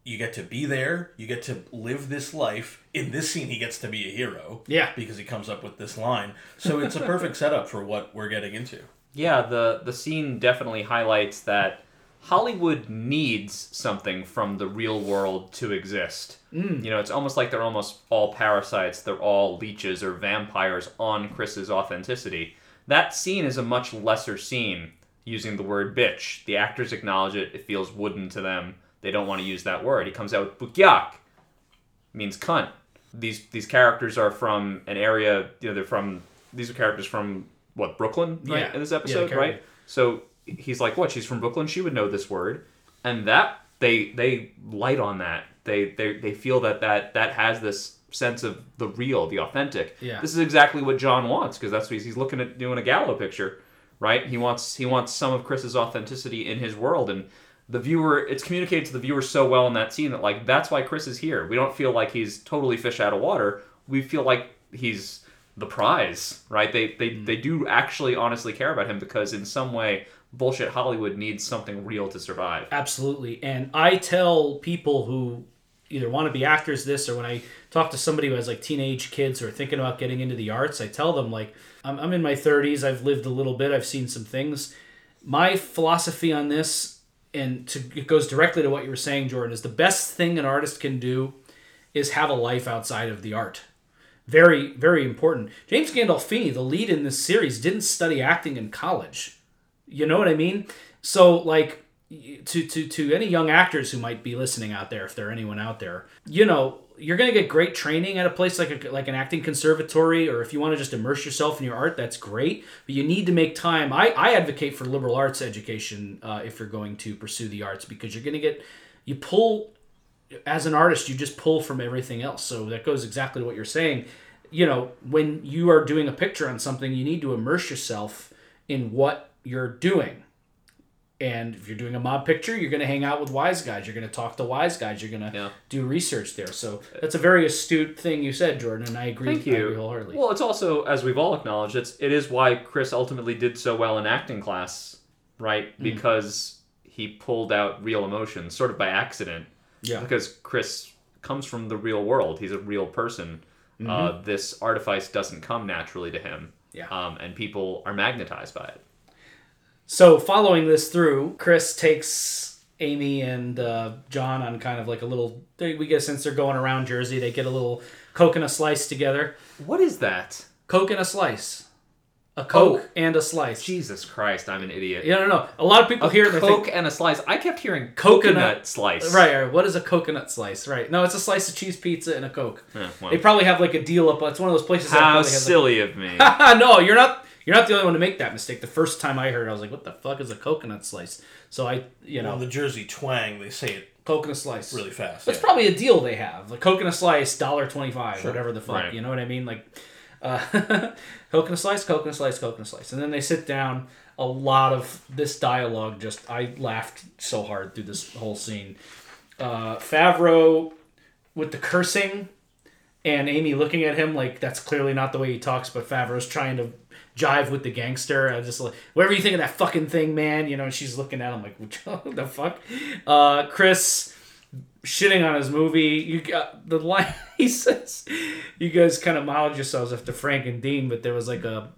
You get to be there. You get to live this life. In this scene, he gets to be a hero. Yeah. Because he comes up with this line. So it's a perfect setup for what we're getting into. Yeah, the scene definitely highlights that Hollywood needs something from the real world to exist. Mm. You know, it's almost like they're almost all parasites. They're all leeches or vampires on Chris's authenticity. That scene is a much lesser scene, using the word bitch. The actors acknowledge it. It feels wooden to them. They don't want to use that word. He comes out with Bukyak, means cunt. These characters are from an area, you know, these are characters from, what, Brooklyn, right? Yeah. In this episode, right? So he's like, what, she's from Brooklyn? She would know this word. And that, they light on that. They feel that has this sense of the real, the authentic. Yeah. This is exactly what John wants, because that's what he's looking at doing a Gallo picture, right? He wants some of Chris's authenticity in his world, and the viewer, it's communicated to the viewer so well in that scene that, like, that's why Chris is here. We don't feel like he's totally fish out of water. We feel like he's the prize, right? They do actually honestly care about him because in some way, bullshit Hollywood needs something real to survive. Absolutely. And I tell people who either want to be actors this, or when I talk to somebody who has, like, teenage kids who are thinking about getting into the arts, I tell them, like, I'm in my 30s. I've lived a little bit. I've seen some things. My philosophy on this, it goes directly to what you were saying, Jordan, is the best thing an artist can do is have a life outside of the art. Very, very important. James Gandolfini, the lead in this series, didn't study acting in college. You know what I mean? So, like, to any young actors who might be listening out there, if there are anyone out there, you know, you're going to get great training at a place like an acting conservatory, or if you want to just immerse yourself in your art, that's great. But you need to make time. I advocate for liberal arts education if you're going to pursue the arts, because you're going to get... You pull... As an artist, you just pull from everything else. So that goes exactly to what you're saying. You know, when you are doing a picture on something, you need to immerse yourself in what you're doing. And if you're doing a mob picture, you're going to hang out with wise guys. You're going to talk to wise guys. You're going to do research there. So that's a very astute thing you said, Jordan, and I agree with you wholeheartedly. Well, it's also, as we've all acknowledged, it is why Chris ultimately did so well in acting class, right? Because he pulled out real emotions sort of by accident. Yeah. Because Chris comes from the real world. He's a real person. Mm-hmm. This artifice doesn't come naturally to him. Yeah. And people are magnetized by it. So following this through, Chris takes Amy and John on kind of like a little... we get a sense they're going around Jersey. They get a little Coke and a slice together. What is that? Coke and a slice. A Coke and a slice. Jesus Christ, I'm an idiot. Yeah, no. A lot of people hear that. Coke and a slice. I kept hearing coconut slice. Right. What is a coconut slice? Right. No, it's a slice of cheese pizza and a Coke. Well. They probably have like a deal up. It's one of those places. How silly of me. No, you're not. You're not the only one to make that mistake. The first time I heard it, I was like, "What the fuck is a coconut slice?" So the Jersey twang, they say it. Coconut slice. Really fast. That's probably a deal they have. The coconut slice, $1.25, sure. Whatever the fuck. Right. You know what I mean? Like. Coconut slice. And then they sit down. A lot of this dialogue I laughed so hard through this whole scene. Favreau with the cursing and Amy looking at him like that's clearly not the way he talks, but Favreau's trying to jive with the gangster. I was just like, whatever you think of that fucking thing, man. You know, and she's looking at him like, what the fuck? Chris... shitting on his movie. You got the line he says, you guys kind of modeled yourselves after Frank and Dean, but there was like a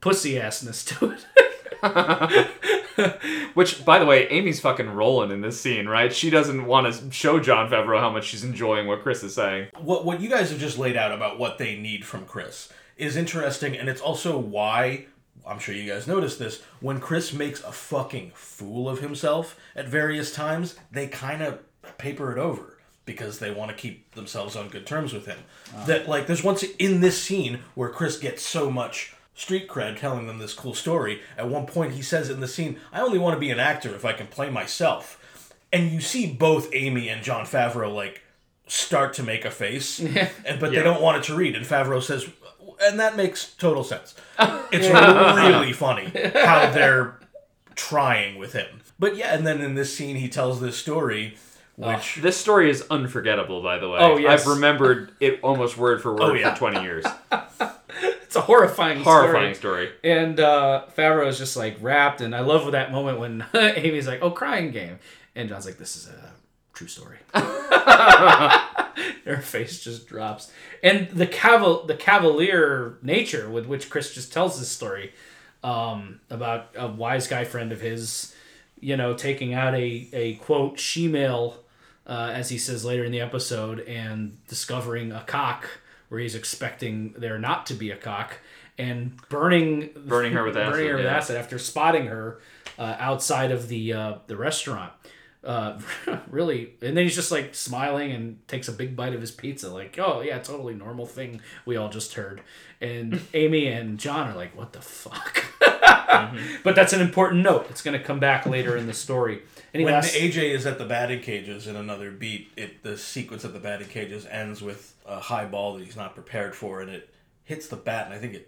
pussy assness to it. Which, by the way, Amy's fucking rolling in this scene, right? She doesn't want to show Jon Favreau how much she's enjoying what Chris is saying. What you guys have just laid out about what they need from Chris is interesting, and it's also why, I'm sure you guys noticed this, when Chris makes a fucking fool of himself at various times, they kind of paper it over because they want to keep themselves on good terms with him. That like there's once in this scene where Chris gets so much street cred telling them this cool story. At one point he says in the scene, I only want to be an actor if I can play myself. And you see both Amy and Jon Favreau like start to make a face, but they don't want it to read. And Favreau says, and that makes total sense. It's really funny how they're trying with him. But yeah, and then in this scene he tells this story. Which... this story is unforgettable, by the way. Oh, yes. I've remembered it almost word for word for 20 years. It's a horrifying story. And Favreau is just like wrapped, and I love that moment when Amy's like, crying game. And John's like, this is a true story. Her face just drops. And the cavalier nature with which Chris just tells this story about a wise guy friend of his, you know, taking out a quote, she-male, as he says later in the episode, and discovering a cock where he's expecting there not to be a cock, and burning her with acid after spotting her outside of the restaurant. Really, and then he's just like smiling and takes a big bite of his pizza, like, oh yeah, totally normal thing we all just heard. And Amy and John are like, what the fuck? Mm-hmm. But that's an important note. It's going to come back later in the story. When AJ is at the batting cages in another beat, the sequence at the batting cages ends with a high ball that he's not prepared for, and it hits the bat, and I think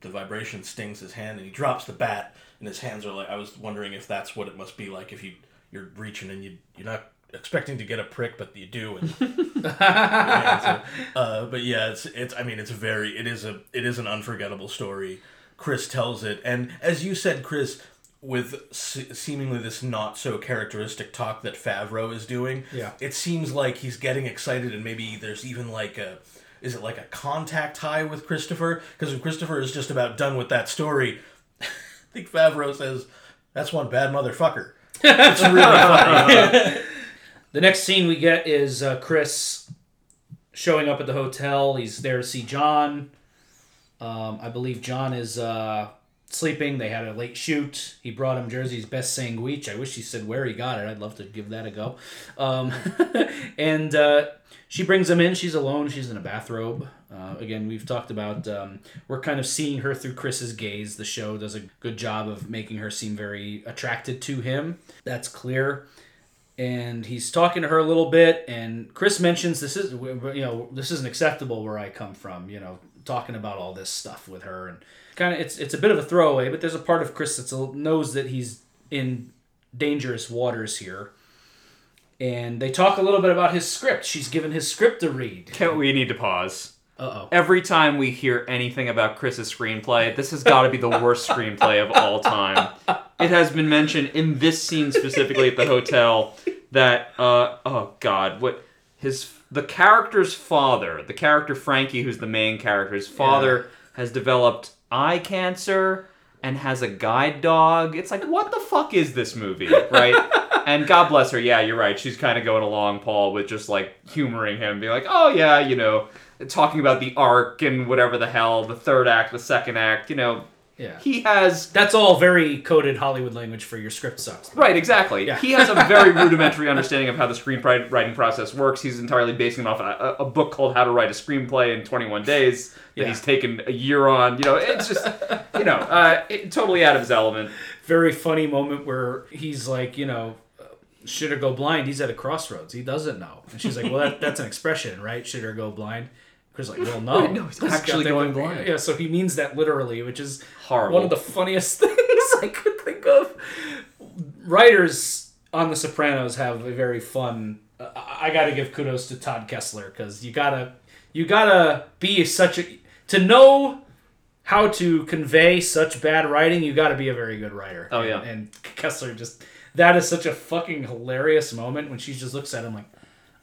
the vibration stings his hand, and he drops the bat, and his hands are like... I was wondering if that's what it must be like if you're reaching and you're not expecting to get a prick, but you do. And but yeah, it is an unforgettable story. Chris tells it, and as you said, Chris, with seemingly this not-so-characteristic talk that Favreau is doing, it seems like he's getting excited, and maybe there's even like a... is it like a contact high with Christopher? Because when Christopher is just about done with that story, I think Favreau says, that's one bad motherfucker. It's really funny. The next scene we get is Chris showing up at the hotel. He's there to see John. I believe John is sleeping. They had a late shoot. He brought him Jersey's best sandwich. I wish he said where he got it. I'd love to give that a go. And she brings him in. She's alone. She's in a bathrobe. Again, we've talked about we're kind of seeing her through Chris's gaze. The show does a good job of making her seem very attracted to him. That's clear. And he's talking to her a little bit, and Chris mentions this isn't acceptable where I come from, talking about all this stuff with her, and kind of it's a bit of a throwaway, but there's a part of Chris that knows that he's in dangerous waters here. And they talk a little bit about his script. She's given his script to read. We need to pause. Uh-oh. Every time we hear anything about Chris's screenplay, this has got to be the worst screenplay of all time. It has been mentioned in this scene specifically at the hotel that, the character's father, the character Frankie, who's the main character, his father has developed eye cancer and has a guide dog. It's like, what the fuck is this movie, right? And God bless her, yeah, you're right. She's kind of going along, Paul, with just, like, humoring him, being like, oh, yeah, you know, talking about the arc and whatever the hell, the third act, the second act, you know. Yeah. He has... That's all very coded Hollywood language for your script sucks. Though. Right, exactly. Yeah. He has a very rudimentary understanding of how the screenwriting process works. He's entirely basing it off a book called How to Write a Screenplay in 21 Days that he's taken a year on. You know, it's just, you know, totally out of his element. Very funny moment where he's like, you know, should or go blind? He's at a crossroads. He doesn't know. And she's like, well, that's an expression, right? Should or go blind? He's like, well, no. Wait, no, he's actually going blind. Yeah, so he means that literally, which is horrible. One of the funniest things I could think of. Writers on The Sopranos have a very fun... I gotta give kudos to Todd Kessler, because you gotta be such a... To know how to convey such bad writing, you gotta be a very good writer. Oh, yeah. And Kessler just... That is such a fucking hilarious moment when she just looks at him like,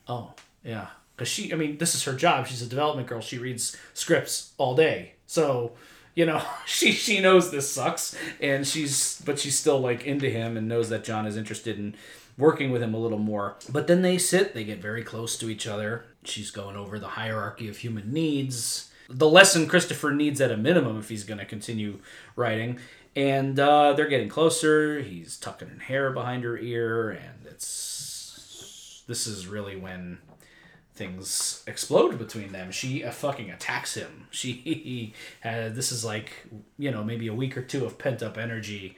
oh, yeah. Because she, I mean, this is her job. She's a development girl. She reads scripts all day. So, you know, she knows this sucks. And she's still, like, into him and knows that John is interested in working with him a little more. But then they get very close to each other. She's going over the hierarchy of human needs. The lesson Christopher needs at a minimum if he's going to continue writing. And they're getting closer. He's tucking her hair behind her ear. And this is really when... things explode between them. She fucking attacks him. This is like, you know, maybe a week or two of pent-up energy.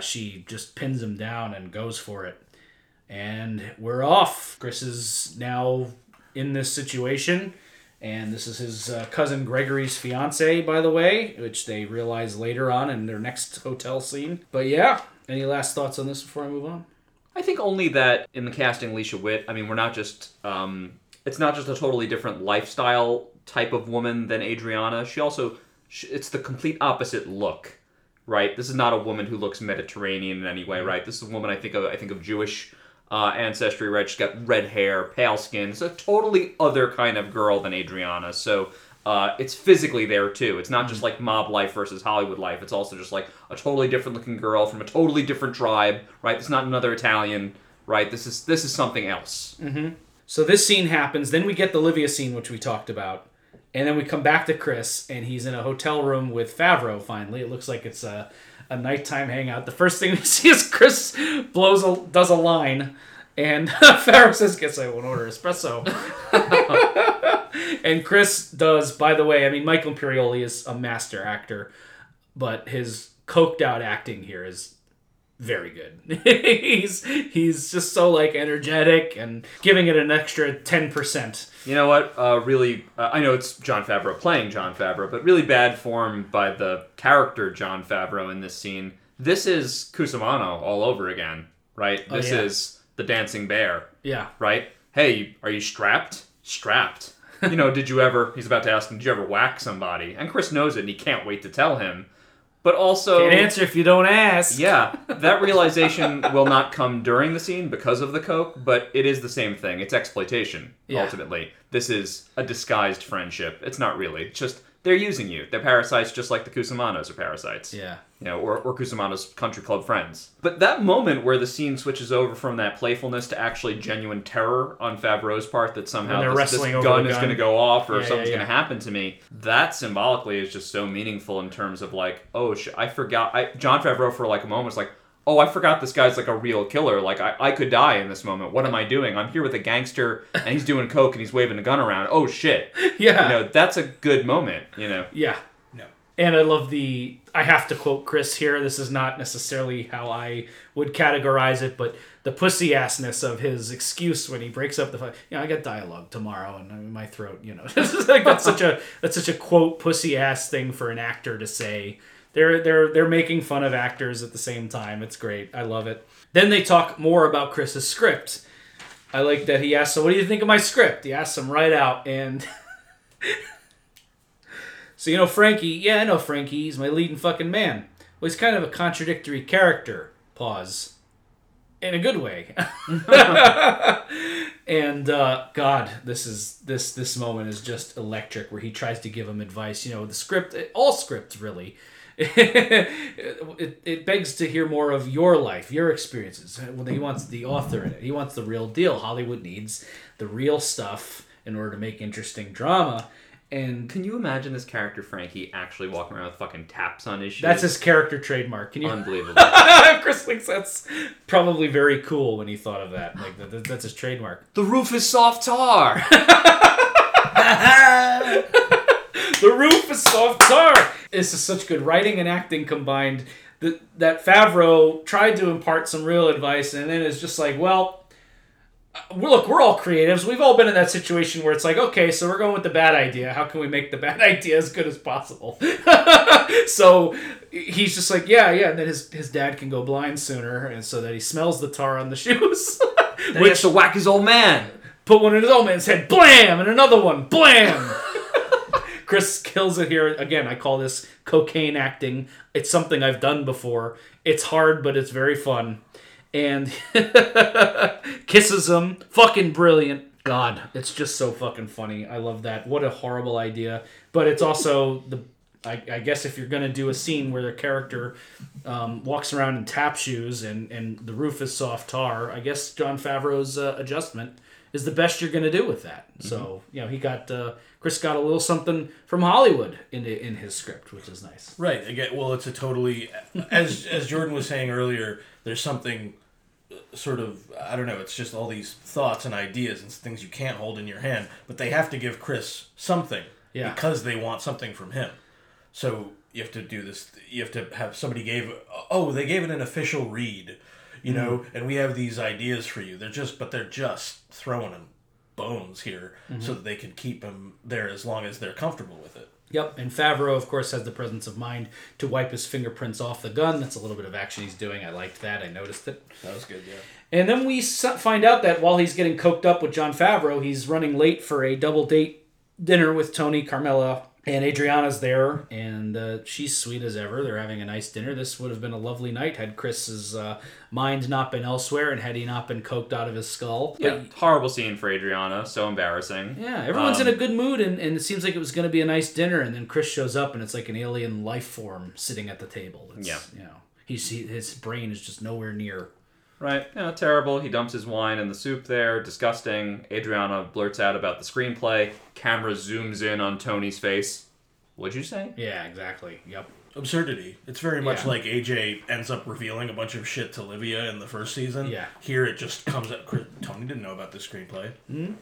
She just pins him down and goes for it. And we're off. Chris is now in this situation. And this is his cousin Gregory's fiance, by the way, which they realize later on in their next hotel scene. But yeah, any last thoughts on this before I move on? I think only that in the casting, Alicia Witt, I mean, we're not just... it's not just a totally different lifestyle type of woman than Adriana. She also, it's the complete opposite look, right? This is not a woman who looks Mediterranean in any way, right? This is a woman I think of Jewish ancestry, right? She's got red hair, pale skin. It's a totally other kind of girl than Adriana. So it's physically there too. It's not just like mob life versus Hollywood life. It's also just like a totally different looking girl from a totally different tribe, right? It's not another Italian, right? This is something else. Mm-hmm. So this scene happens, then we get the Livia scene, which we talked about, and then we come back to Chris, and he's in a hotel room with Favreau, finally. It looks like it's a nighttime hangout. The first thing we see is Chris does a line, and Favreau says, guess I won't order espresso. And Chris does, by the way, I mean, Michael Imperioli is a master actor, but his coked-out acting here is... very good. he's just so, like, energetic and giving it an extra 10%. You know what? I know it's Jon Favreau playing Jon Favreau, but really bad form by the character Jon Favreau in this scene. This is Cusimano all over again, right? This is the dancing bear. Yeah. Right? Hey, are you strapped? Strapped. You know, he's about to ask him, did you ever whack somebody? And Chris knows it and he can't wait to tell him. But also... Can't answer if you don't ask. Yeah. That realization will not come during the scene because of the coke, but it is the same thing. It's exploitation, ultimately. This is a disguised friendship. It's not really. It's just, they're using you. They're parasites just like the Cusimanos are parasites. Yeah. You know, or Cusimano's country club friends. But that moment where the scene switches over from that playfulness to actually genuine terror on Favreau's part that somehow this gun is going to go off or something's going to happen to me, that symbolically is just so meaningful in terms of like, oh, I forgot. Jon Favreau for like a moment was like, oh, I forgot this guy's like a real killer. Like, I could die in this moment. What am I doing? I'm here with a gangster, and he's doing coke, and he's waving a gun around. Oh, shit. Yeah. You know, that's a good moment, you know. Yeah. No. And I love I have to quote Chris here. This is not necessarily how I would categorize it, but the pussy-assness of his excuse when he breaks up the fight. You know, I got dialogue tomorrow, and in my throat, you know. Like, that's such a quote pussy-ass thing for an actor to say. They're making fun of actors at the same time. It's great. I love it. Then they talk more about Chris's script. I like that he asked, so what do you think of my script? He asked him right out. And so, you know Frankie? Yeah, I know Frankie. He's my leading fucking man. was kind of a contradictory character. Pause. In a good way. And God, this moment is just electric, where he tries to give him advice. You know, the script, all scripts really, it begs to hear more of your life, your experiences. Well, he wants the author in it. He wants the real deal. Hollywood needs the real stuff in order to make interesting drama. And can you imagine this character, Frankie, actually walking around with fucking taps on his shoes? That's his character trademark. Can you? Unbelievable. Chris thinks that's probably very cool when he thought of that. Like, that's his trademark. The roof is soft tar. The roof is soft tar. This is such good writing and acting combined that Favreau tried to impart some real advice, and then it's just like, well... Look, we're all creatives. We've all been in that situation where it's like, okay, so we're going with the bad idea. How can we make the bad idea as good as possible? So he's just like, yeah. And then his dad can go blind sooner, and so that he smells the tar on the shoes. Then he has to whack his old man. Put one in his old man's head, blam! And another one, blam! Chris kills it here. Again, I call this cocaine acting. It's something I've done before. It's hard, but it's very fun. And kisses him. Fucking brilliant. God, it's just so fucking funny. I love that. What a horrible idea. But it's also, I guess if you're going to do a scene where the character walks around in tap shoes and the roof is soft tar, I guess Jon Favreau's adjustment is the best you're going to do with that. Mm-hmm. So, you know, Chris got a little something from Hollywood in his script, which is nice. Right. Again, well, it's a totally, as Jordan was saying earlier, there's something sort of, I don't know, it's just all these thoughts and ideas and things you can't hold in your hand, but they have to give Chris something because they want something from him. So you have to do this, you have to have somebody they gave it an official read, you know, and we have these ideas for you. They're just throwing him bones here so that they can keep him there as long as they're comfortable with it. Yep, and Favreau, of course, has the presence of mind to wipe his fingerprints off the gun. That's a little bit of action he's doing. I liked that. I noticed it. That was good, yeah. And then we find out that while he's getting coked up with Jon Favreau, he's running late for a double-date dinner with Tony, Carmela, and Adriana's there, and she's sweet as ever. They're having a nice dinner. This would have been a lovely night had Chris's mind not been elsewhere and had he not been coked out of his skull. Yeah, but, horrible scene for Adriana. So embarrassing. Yeah, everyone's in a good mood, and it seems like it was going to be a nice dinner, and then Chris shows up, and it's like an alien life form sitting at the table. It's, yeah. You know, his brain is just nowhere near. Right. Yeah, terrible. He dumps his wine in the soup there. Disgusting. Adriana blurts out about the screenplay. Camera zooms in on Tony's face. What'd you say? Yeah, exactly. Yep. Absurdity. It's very much like AJ ends up revealing a bunch of shit to Livia in the first season. Yeah. Here it just comes up. Tony didn't know about the screenplay. Mm-hmm.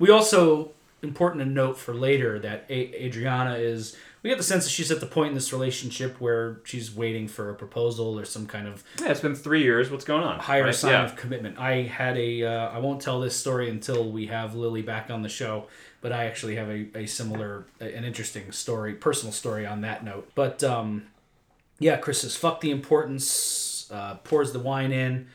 We also, important to note for later, that Adriana is... We get the sense that she's at the point in this relationship where she's waiting for a proposal or some kind of... Yeah, it's been 3 years. What's going on? Higher sign of commitment. I had a... I won't tell this story until we have Lily back on the show, but I actually have a similar, an interesting story, personal story on that note. But, Chris says, fuck the importance, pours the wine in,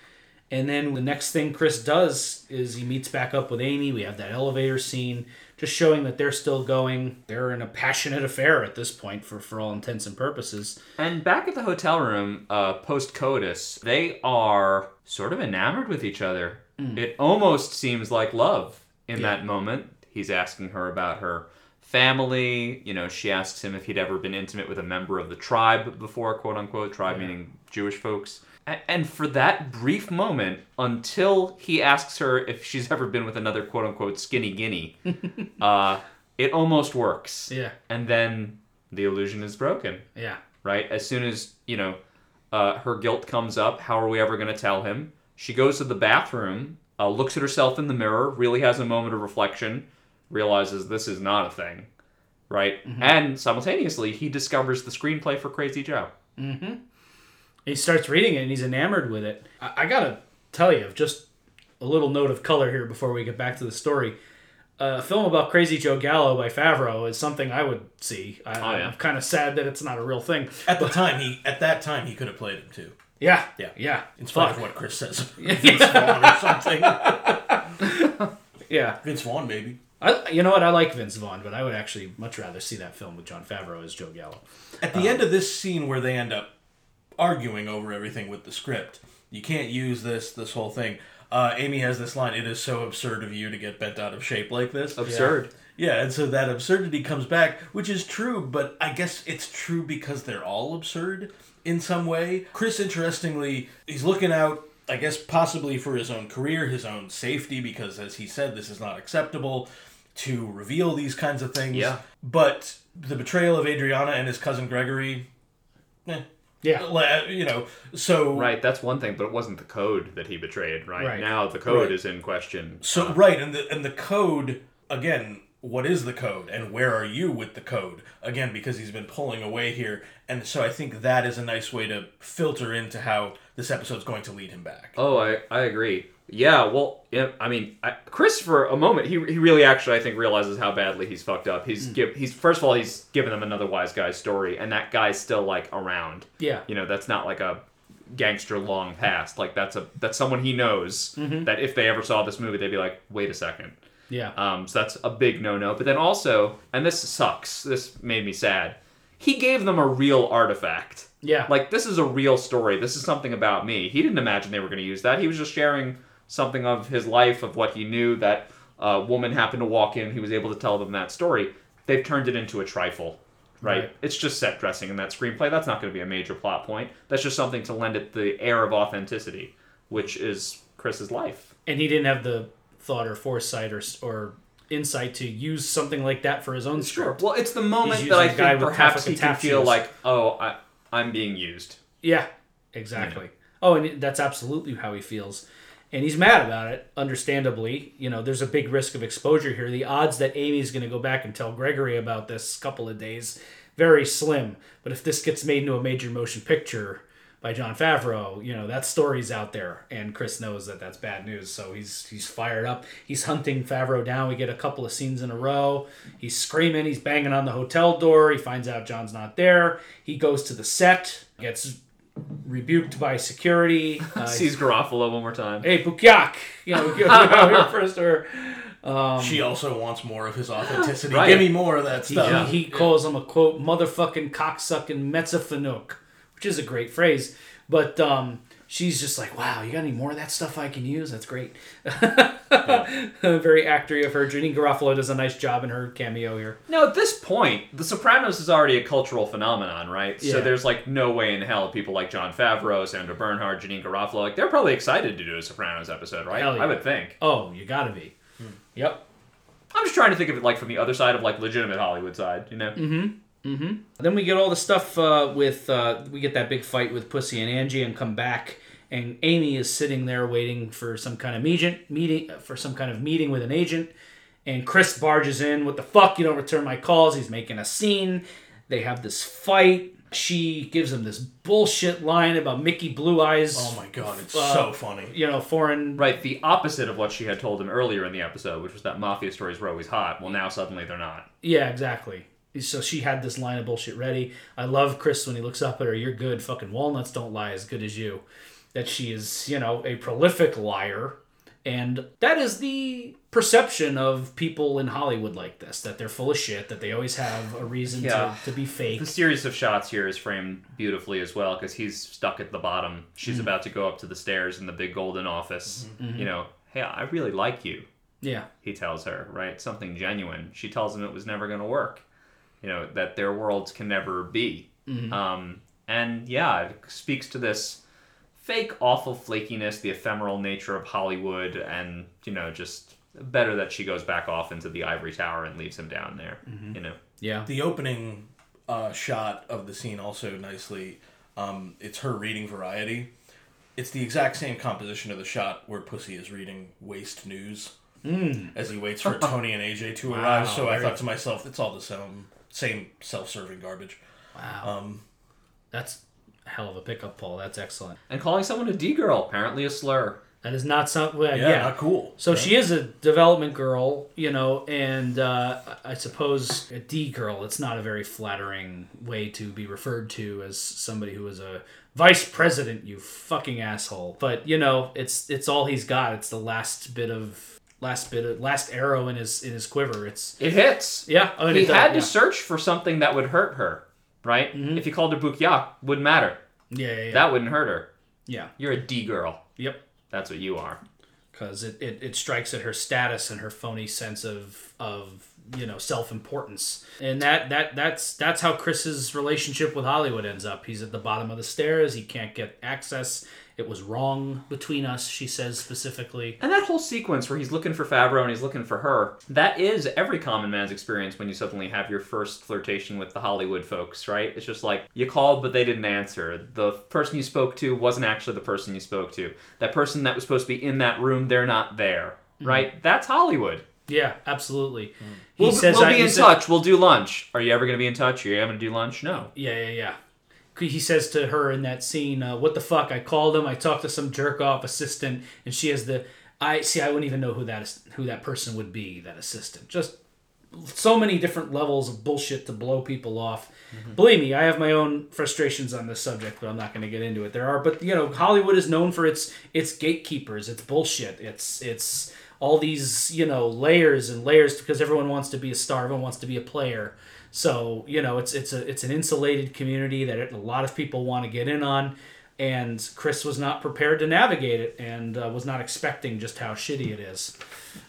and then the next thing Chris does is he meets back up with Amy. We have that elevator scene, just showing that they're still going. They're in a passionate affair at this point for all intents and purposes. And back at the hotel room, post-CODIS, they are sort of enamored with each other. Mm. It almost seems like love in that moment. He's asking her about her family. You know, she asks him if he'd ever been intimate with a member of the tribe before, quote-unquote, tribe meaning Jewish folks. And for that brief moment, until he asks her if she's ever been with another quote-unquote skinny guinea, it almost works. Yeah. And then the illusion is broken. Yeah. Right? As soon as, you know, her guilt comes up, how are we ever going to tell him? She goes to the bathroom, looks at herself in the mirror, really has a moment of reflection, realizes this is not a thing. Right? Mm-hmm. And simultaneously, he discovers the screenplay for Crazy Joe. Mm-hmm. He starts reading it, and he's enamored with it. I gotta tell you, just a little note of color here before we get back to the story. A film about Crazy Joe Gallo by Favreau is something I would see. I'm kind of sad that it's not a real thing. At that time, he could have played him, too. Yeah. Yeah. Yeah. In spite of what Chris says. Vince Vaughn or something. Yeah. Vince Vaughn, maybe. You know what? I like Vince Vaughn, but I would actually much rather see that film with Jon Favreau as Joe Gallo. At the end of this scene where they end up arguing over everything with the script. You can't use this whole thing. Amy has this line, "It is so absurd of you to get bent out of shape like this." Absurd. Yeah, and so that absurdity comes back, which is true, but I guess it's true because they're all absurd in some way. Chris, interestingly, he's looking out, I guess, possibly for his own career, his own safety, because as he said, this is not acceptable to reveal these kinds of things. Yeah. But the betrayal of Adriana and his cousin Gregory, yeah, you know, so... Right, that's one thing, but it wasn't the code that he betrayed, right? Right. Now the code is in question. So, right, and the code, again, what is the code, and where are you with the code? Again, because he's been pulling away here, and so I think that is a nice way to filter into how this episode's going to lead him back. Oh, I agree. Yeah, well, I mean, Chris, for a moment, he really actually, I think, realizes how badly he's fucked up. He's first of all, he's given them another wise guy story, and that guy's still, like, around. Yeah. You know, that's not like a gangster long past. Like, that's someone he knows that if they ever saw this movie, they'd be like, wait a second. Yeah. So that's a big no-no. But then also, and this sucks, this made me sad, he gave them a real artifact. Yeah. Like, this is a real story. This is something about me. He didn't imagine they were going to use that. He was just sharing something of his life, of what he knew. That woman happened to walk in. He was able to tell them that story. They've turned it into a trifle, right? It's just set dressing in that screenplay. That's not going to be a major plot point. That's just something to lend it the air of authenticity, which is Chris's life. And he didn't have the thought or foresight or insight to use something like that for his own script. Sure. Well, it's the moment that I think perhaps he can feel like, oh, I'm being used. Yeah, exactly. Yeah. Oh, and that's absolutely how he feels. And he's mad about it, understandably. You know, there's a big risk of exposure here. The odds that Amy's going to go back and tell Gregory about this couple of days, very slim. But if this gets made into a major motion picture by Jon Favreau, you know, that story's out there. And Chris knows that that's bad news, so he's fired up. He's hunting Favreau down. We get a couple of scenes in a row. He's screaming. He's banging on the hotel door. He finds out Jon's not there. He goes to the set, gets rebuked by security. Sees Garofalo one more time. Hey, Bukyak! You know, we out here first. Or she also wants more of his authenticity. Right. Give me more of that stuff. He calls him a quote motherfucking cocksucking metzafanook, which is a great phrase. But she's just like, wow, you got any more of that stuff I can use? That's great. Yeah. Very actory of her. Janine Garofalo does a nice job in her cameo here. Now, at this point, The Sopranos is already a cultural phenomenon, right? Yeah. So there's, like, no way in hell people like Jon Favreau, Sandra Bernhardt, Janine Garofalo, like, they're probably excited to do a Sopranos episode, right? Yeah. I would think. Oh, you gotta be. Yep. I'm just trying to think of it, like, from the other side of, like, legitimate Hollywood side, you know? Mm-hmm. Mm-hmm. Then we get all the stuff we get that big fight with Pussy and Angie and come back, and Amy is sitting there waiting for some kind of meeting with an agent, and Chris barges in. What the fuck? You don't return my calls. He's making a scene. They have this fight. She gives him this bullshit line about Mickey Blue Eyes. Oh my god, it's so funny. You know, foreign... Right, the opposite of what she had told him earlier in the episode, which was that mafia stories were always hot. Well, now suddenly they're not. Yeah, exactly. So she had this line of bullshit ready. I love Chris when he looks up at her. You're good. Fucking walnuts don't lie as good as you. That she is, you know, a prolific liar. And that is the perception of people in Hollywood like this. That they're full of shit. That they always have a reason to be fake. The series of shots here is framed beautifully as well. Because he's stuck at the bottom. She's about to go up to the stairs in the big golden office. Mm-hmm. You know, hey, I really like you. Yeah. He tells her, right? Something genuine. She tells him it was never going to work. You know, that their worlds can never be. Mm-hmm. And yeah, it speaks to this fake, awful flakiness, the ephemeral nature of Hollywood, and, you know, just better that she goes back off into the ivory tower and leaves him down there, you know. Yeah. The opening shot of the scene also nicely, it's her reading Variety. It's the exact same composition of the shot where Pussy is reading Waste News as he waits for Tony and AJ to arrive. Wow, so I thought to myself, it's all the same self-serving garbage. Wow. That's a hell of a pickup, Paul. That's excellent. And calling someone a D-girl, apparently a slur. That is not something... not cool. So she is a development girl, you know, and I suppose a D-girl, it's not a very flattering way to be referred to as somebody who is a vice president, you fucking asshole. But, you know, it's all he's got. It's the last arrow in his quiver. It hits. Yeah. I mean, he had to search for something that would hurt her, right? Mm-hmm. If he called her Bukyak, wouldn't matter. Yeah. That wouldn't hurt her. Yeah. You're a D-girl. Yep. That's what you are. Because it strikes at her status and her phony sense of self-importance. And that's how Chris's relationship with Hollywood ends up. He's at the bottom of the stairs. He can't get access. It was wrong between us, she says specifically. And that whole sequence where he's looking for Favreau and he's looking for her, that is every common man's experience when you suddenly have your first flirtation with the Hollywood folks, right? It's just like, you called but they didn't answer. The person you spoke to wasn't actually the person you spoke to. That person that was supposed to be in that room, they're not there, right? Mm-hmm. That's Hollywood. Yeah, absolutely. Mm. He says, we'll be in touch. We'll do lunch. Are you ever going to be in touch? Are you going to do lunch? No. Yeah. He says to her in that scene, what the fuck? I called him. I talked to some jerk-off assistant, and she has I wouldn't even know who that person would be, that assistant. Just so many different levels of bullshit to blow people off. Mm-hmm. Believe me, I have my own frustrations on this subject, but I'm not going to get into it. But Hollywood is known for its gatekeepers, its bullshit, its all these, layers and layers, because everyone wants to be a star, everyone wants to be a player. So, it's an insulated community that a lot of people want to get in on, and Chris was not prepared to navigate it and was not expecting just how shitty it is.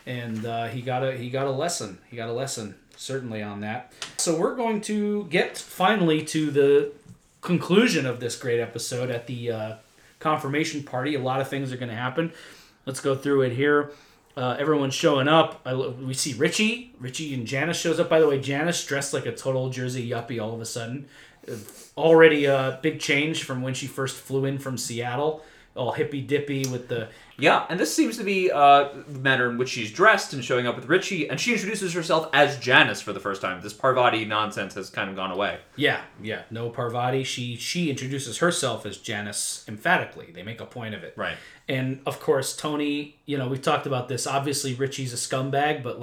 And he got a lesson. He got a lesson, certainly, on that. So we're going to get finally to the conclusion of this great episode at the confirmation party. A lot of things are going to happen. Let's go through it here. Everyone's showing up. We see Richie. Richie and Janice shows up. By the way, Janice dressed like a total Jersey yuppie all of a sudden. Already a big change from when she first flew in from Seattle. All hippy-dippy with the... Yeah, and this seems to be the manner in which she's dressed and showing up with Richie. And she introduces herself as Janice for the first time. This Parvati nonsense has kind of gone away. Yeah. No Parvati. She introduces herself as Janice emphatically. They make a point of it. Right. And, of course, Tony, we've talked about this. Obviously, Richie's a scumbag, but,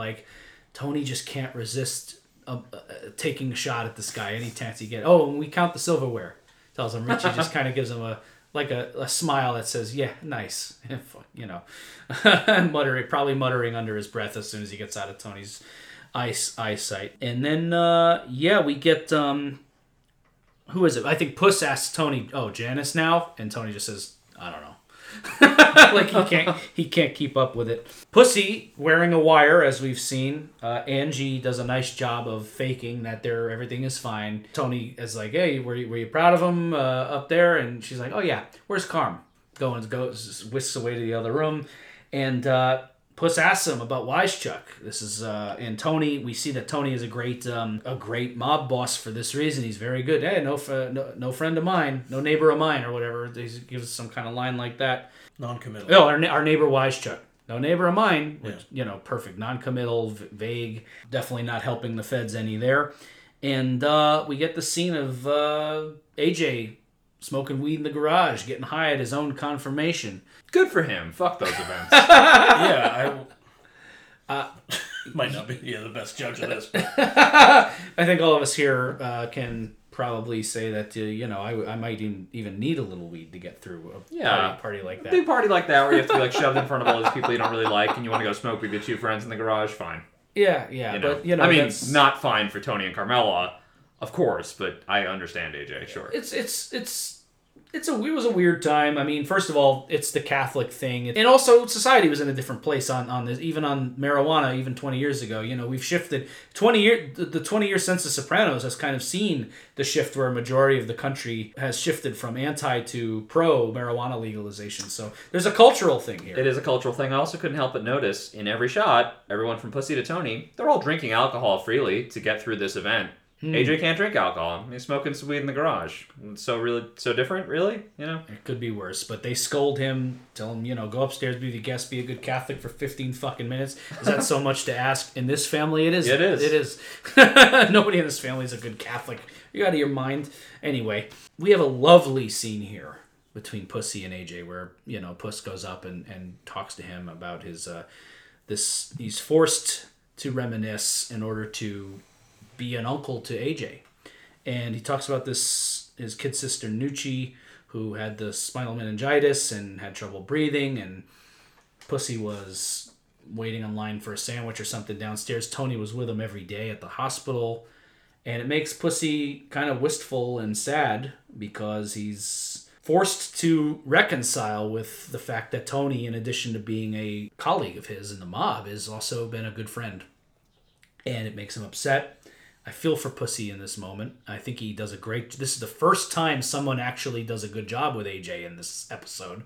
Tony just can't resist taking a shot at this guy any chance he gets. Oh, and we count the silverware. Tells him Richie just kind of gives him a smile that says, yeah, nice, probably muttering under his breath as soon as he gets out of Tony's eyesight. And then, we get, who is it? I think Puss asks Tony, oh, Janice now? And Tony just says, I don't know. he can't keep up with it. Pussy wearing a wire, as we've seen. Angie does a nice job of faking that everything is fine. Tony is like, hey, were you proud of him up there? And she's like, oh yeah, where's Carm? Goes whisks away to the other room, and Puss asks him about Wisechuck. This is and Tony. We see that Tony is a great mob boss for this reason. He's very good. Hey, no friend of mine, no neighbor of mine, or whatever. He gives some kind of line like that. Non-committal. Oh, our neighbor Wisechuck. No neighbor of mine. Yeah. Which, perfect. Non-committal, vague. Definitely not helping the feds any there. And we get the scene of AJ smoking weed in the garage, getting high at his own confirmation. Good for him. Fuck those events. Yeah, I might not be the best judge of this. I think all of us here can probably say that I might even need a little weed to get through a party like that. A big party like that where you have to be shoved in front of all these people you don't really like, and you want to go smoke with your two friends in the garage. Fine. Yeah. That's not fine for Tony and Carmela. Of course, but I understand AJ, sure. It was a weird time. I mean, first of all, it's the Catholic thing. And also, society was in a different place on this, even on marijuana, even 20 years ago. We've shifted. The 20-year since The Sopranos has kind of seen the shift where a majority of the country has shifted from anti to pro-marijuana legalization. So there's a cultural thing here. It is a cultural thing. I also couldn't help but notice, in every shot, everyone from Pussy to Tony, they're all drinking alcohol freely to get through this event. AJ can't drink alcohol. He's smoking some weed in the garage. So different, really? It could be worse, but they scold him, tell him, go upstairs, be the guest, be a good Catholic for 15 fucking minutes. Is that so much to ask? In this family, it is. It is. Nobody in this family is a good Catholic. Are you out of your mind? Anyway, we have a lovely scene here between Pussy and AJ where, Puss goes up and talks to him about his, he's forced to reminisce in order to be an uncle to AJ. And he talks about his kid sister Nucci, who had the spinal meningitis and had trouble breathing, and Pussy was waiting in line for a sandwich or something downstairs. Tony was with him every day at the hospital, and it makes Pussy kind of wistful and sad because he's forced to reconcile with the fact that Tony, in addition to being a colleague of his in the mob, has also been a good friend. And it makes him upset. I feel for Pussy in this moment. I think he does a great... This is the first time someone actually does a good job with AJ in this episode.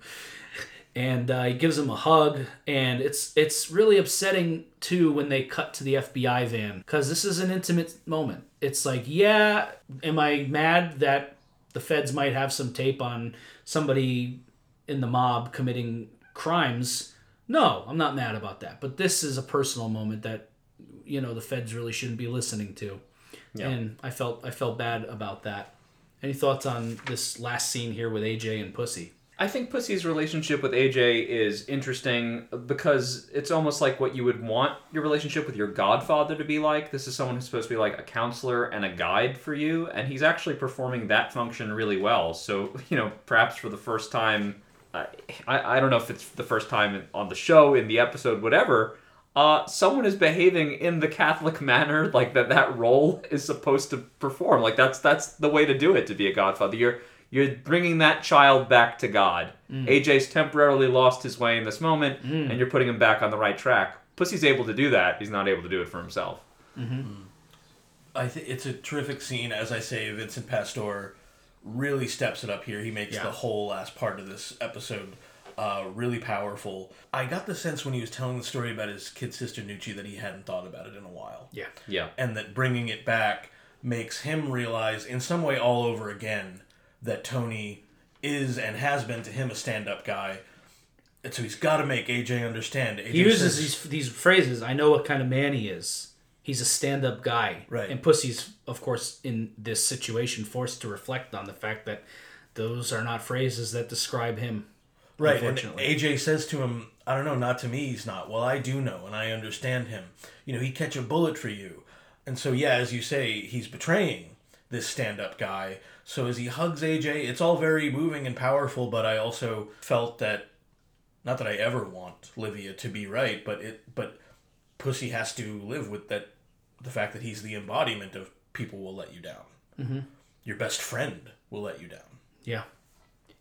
And he gives him a hug, and it's really upsetting, too, when they cut to the FBI van, because this is an intimate moment. It's like, yeah, am I mad that the feds might have some tape on somebody in the mob committing crimes? No, I'm not mad about that. But this is a personal moment that, you know, the feds really shouldn't be listening to. Yeah. And I felt bad about that. Any thoughts on this last scene here with AJ and Pussy? I think Pussy's relationship with AJ is interesting because it's almost like what you would want your relationship with your godfather to be like. This is someone who's supposed to be like a counselor and a guide for you, and he's actually performing that function really well. So, you know, perhaps for the first time, I don't know if it's the first time on the show, in the episode, whatever, someone is behaving in the Catholic manner like that role is supposed to perform. Like, that's the way to do it, to be a godfather. You're bringing that child back to God. Mm. AJ's temporarily lost his way in this moment, and you're putting him back on the right track. Pussy's able to do that. He's not able to do it for himself. Mm-hmm. I think it's a terrific scene. As I say, Vincent Pastore really steps it up here. He makes the whole last part of this episode really powerful. I got the sense when he was telling the story about his kid sister, Nucci, that he hadn't thought about it in a while. Yeah. Yeah. And that bringing it back makes him realize, in some way all over again, that Tony is and has been to him a stand-up guy. And so he's got to make AJ understand. AJ he uses these phrases, I know what kind of man he is. He's a stand-up guy. Right. And Pussy's, of course, in this situation, forced to reflect on the fact that those are not phrases that describe him. Right, unfortunately. And AJ says to him, I don't know, not to me, he's not. Well, I do know, and I understand him. You know, he'd catch a bullet for you. And so, yeah, as you say, he's betraying this stand-up guy. So as he hugs AJ, it's all very moving and powerful, but I also felt that, not that I ever want Livia to be right, but Pussy has to live with the fact that he's the embodiment of people will let you down. Mm-hmm. Your best friend will let you down. Yeah.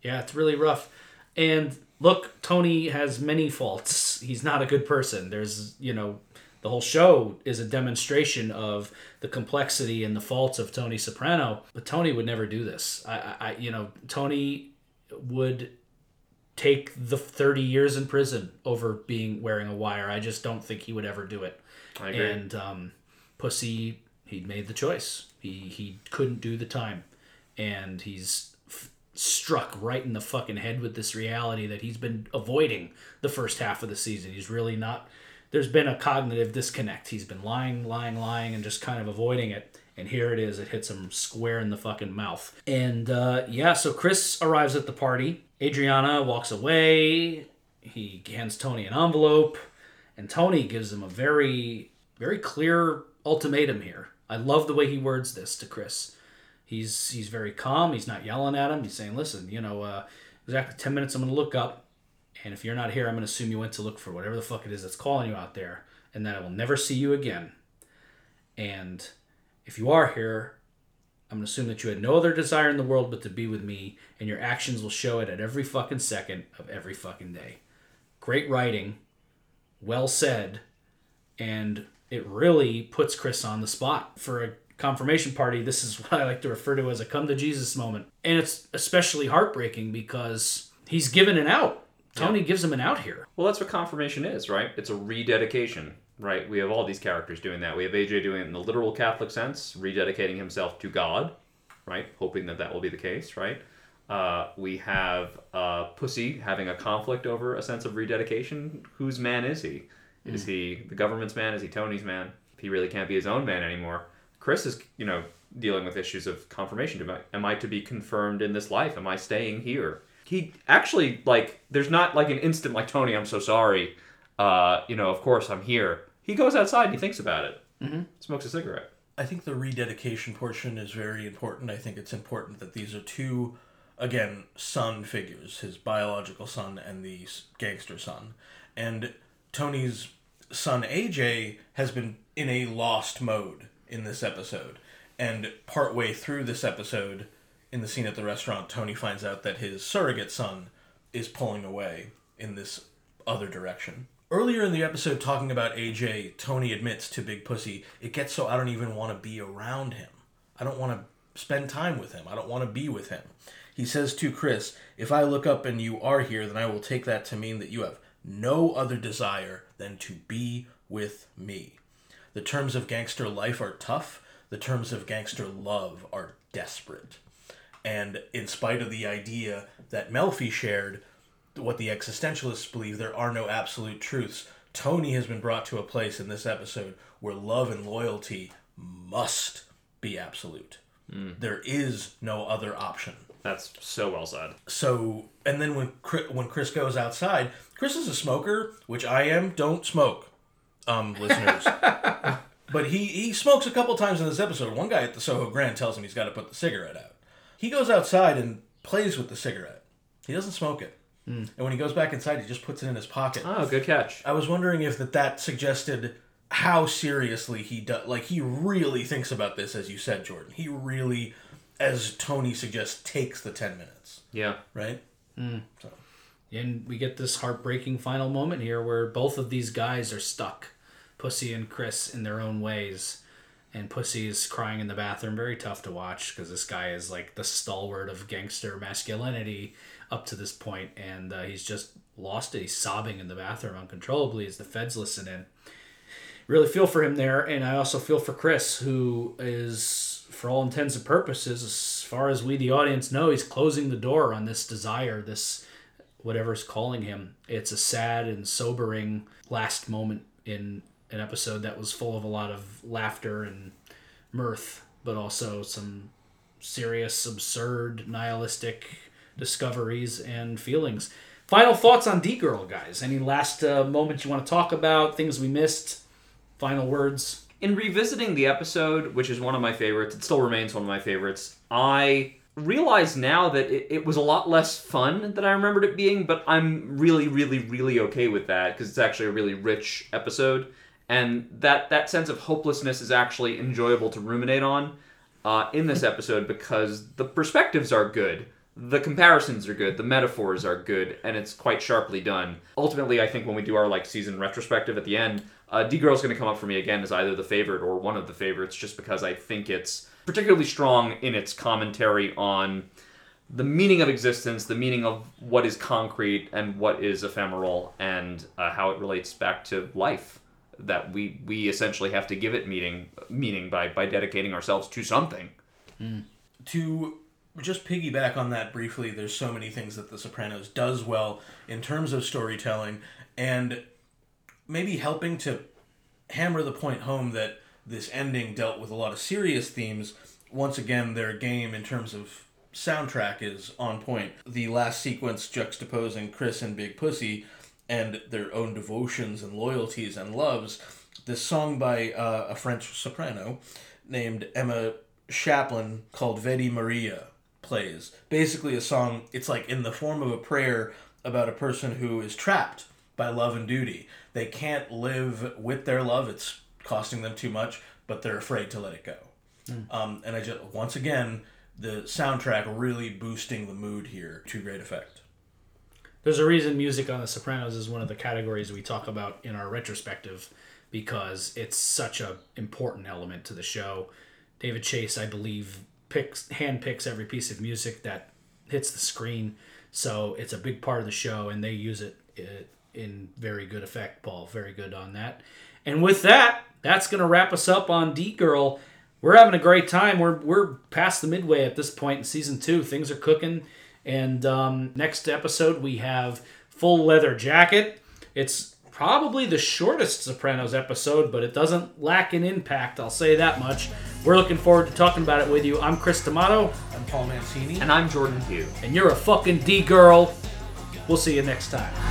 Yeah, it's really rough. And look, Tony has many faults. He's not a good person. There's, you know, the whole show is a demonstration of the complexity and the faults of Tony Soprano. But Tony would never do this. Tony would take the 30 years in prison over wearing a wire. I just don't think he would ever do it. I agree. And Pussy, he made the choice. He couldn't do the time. And he's struck right in the fucking head with this reality that he's been avoiding the first half of the season. He's really not... There's been a cognitive disconnect. He's been lying, and just kind of avoiding it. And here it is. It hits him square in the fucking mouth. And, so Chris arrives at the party. Adriana walks away. He hands Tony an envelope. And Tony gives him a very, very clear ultimatum here. I love the way he words this to Chris. He's very calm. He's not yelling at him. He's saying, listen, you know, exactly 10 minutes I'm going to look up. And if you're not here, I'm going to assume you went to look for whatever the fuck it is that's calling you out there. And then I will never see you again. And if you are here, I'm going to assume that you had no other desire in the world but to be with me. And your actions will show it at every fucking second of every fucking day. Great writing. Well said. And it really puts Chris on the spot. For a confirmation party, this is what I like to refer to as a come to Jesus moment. And it's especially heartbreaking because he's given an out. Tony gives him an out here. Well, that's what confirmation is, right? It's a rededication, right? We have all these characters doing that. We have AJ doing it in the literal Catholic sense, rededicating himself to God, right? Hoping that will be the case, right? We have Pussy having a conflict over a sense of rededication. Whose man is he? Is he the government's man? Is he Tony's man? He really can't be his own man anymore. Chris is, you know, dealing with issues of confirmation. Am I to be confirmed in this life? Am I staying here? He actually, like, there's not, like, an instant, like, Tony, I'm so sorry. You know, of course, I'm here. He goes outside and he thinks about it. Mm-hmm. Smokes a cigarette. I think the rededication portion is very important. I think it's important that these are two, again, son figures. His biological son and the gangster son. And Tony's son, AJ, has been in a lost mode in this episode. And partway through this episode, in the scene at the restaurant, Tony finds out that his surrogate son is pulling away in this other direction. Earlier in the episode, talking about AJ, Tony admits to Big Pussy, it gets so I don't even want to be around him. I don't want to spend time with him. I don't want to be with him. He says to Chris, if I look up and you are here, then I will take that to mean that you have no other desire than to be with me. The terms of gangster life are tough. The terms of gangster love are desperate. And in spite of the idea that Melfi shared, what the existentialists believe, there are no absolute truths. Tony has been brought to a place in this episode where love and loyalty must be absolute. Mm. There is no other option. That's so well said. So, and then when Chris goes outside, Chris is a smoker, which I am. Don't smoke, listeners. But he smokes a couple times in this episode. One guy at the Soho Grand tells him he's got to put the cigarette out. He goes outside and plays with the cigarette. He doesn't smoke it. Mm. And when he goes back inside, he just puts it in his pocket. Oh, good catch. I was wondering if that suggested how seriously he does. Like, he really thinks about this, as you said, Jordan. He really, as Tony suggests, takes the 10 minutes. Yeah. Right? Mm. So. And we get this heartbreaking final moment here where both of these guys are stuck, Pussy and Chris, in their own ways. And Pussy is crying in the bathroom. Very tough to watch because this guy is like the stalwart of gangster masculinity up to this point. And he's just lost it. He's sobbing in the bathroom uncontrollably as the feds listen in. Really feel for him there. And I also feel for Chris, who is, for all intents and purposes, as far as we, the audience, know, he's closing the door on this desire, this whatever's calling him. It's a sad and sobering last moment in an episode that was full of a lot of laughter and mirth, but also some serious, absurd, nihilistic discoveries and feelings. Final thoughts on D-Girl, guys. Any last moments you want to talk about, things we missed, final words? In revisiting the episode, which is one of my favorites, it still remains one of my favorites, I realize now that it was a lot less fun than I remembered it being, but I'm really, really, really okay with that because it's actually a really rich episode. And that sense of hopelessness is actually enjoyable to ruminate on in this episode because the perspectives are good, the comparisons are good, the metaphors are good, and it's quite sharply done. Ultimately, I think when we do our season retrospective at the end, D-Girl's going to come up for me again as either the favorite or one of the favorites just because I think it's particularly strong in its commentary on the meaning of existence, the meaning of what is concrete and what is ephemeral, and how it relates back to life. That we essentially have to give it meaning by dedicating ourselves to something. Mm. To just piggyback on that briefly, there's so many things that The Sopranos does well in terms of storytelling and maybe helping to hammer the point home that this ending dealt with a lot of serious themes. Once again, their game in terms of soundtrack is on point. The last sequence juxtaposing Chris and Big Pussy and their own devotions and loyalties and loves, this song by a French soprano named Emma Chaplin called Vedi Maria plays. Basically a song, it's like in the form of a prayer about a person who is trapped by love and duty. They can't live with their love, it's costing them too much, but they're afraid to let it go. Mm. And I just, once again, the soundtrack really boosting the mood here to great effect. There's a reason music on The Sopranos is one of the categories we talk about in our retrospective because it's such an important element to the show. David Chase, I believe, handpicks every piece of music that hits the screen, so it's a big part of the show, and they use it in very good effect, Paul. Very good on that. And with that, that's going to wrap us up on D-Girl. We're having a great time. We're past the midway at this point in Season 2. Things are cooking. And next episode, we have Full Leather Jacket. It's probably the shortest Sopranos episode, but it doesn't lack in impact, I'll say that much. We're looking forward to talking about it with you. I'm Chris D'Amato. I'm Paul Mancini. And I'm Jordan Hugh. And you're a fucking D-Girl. We'll see you next time.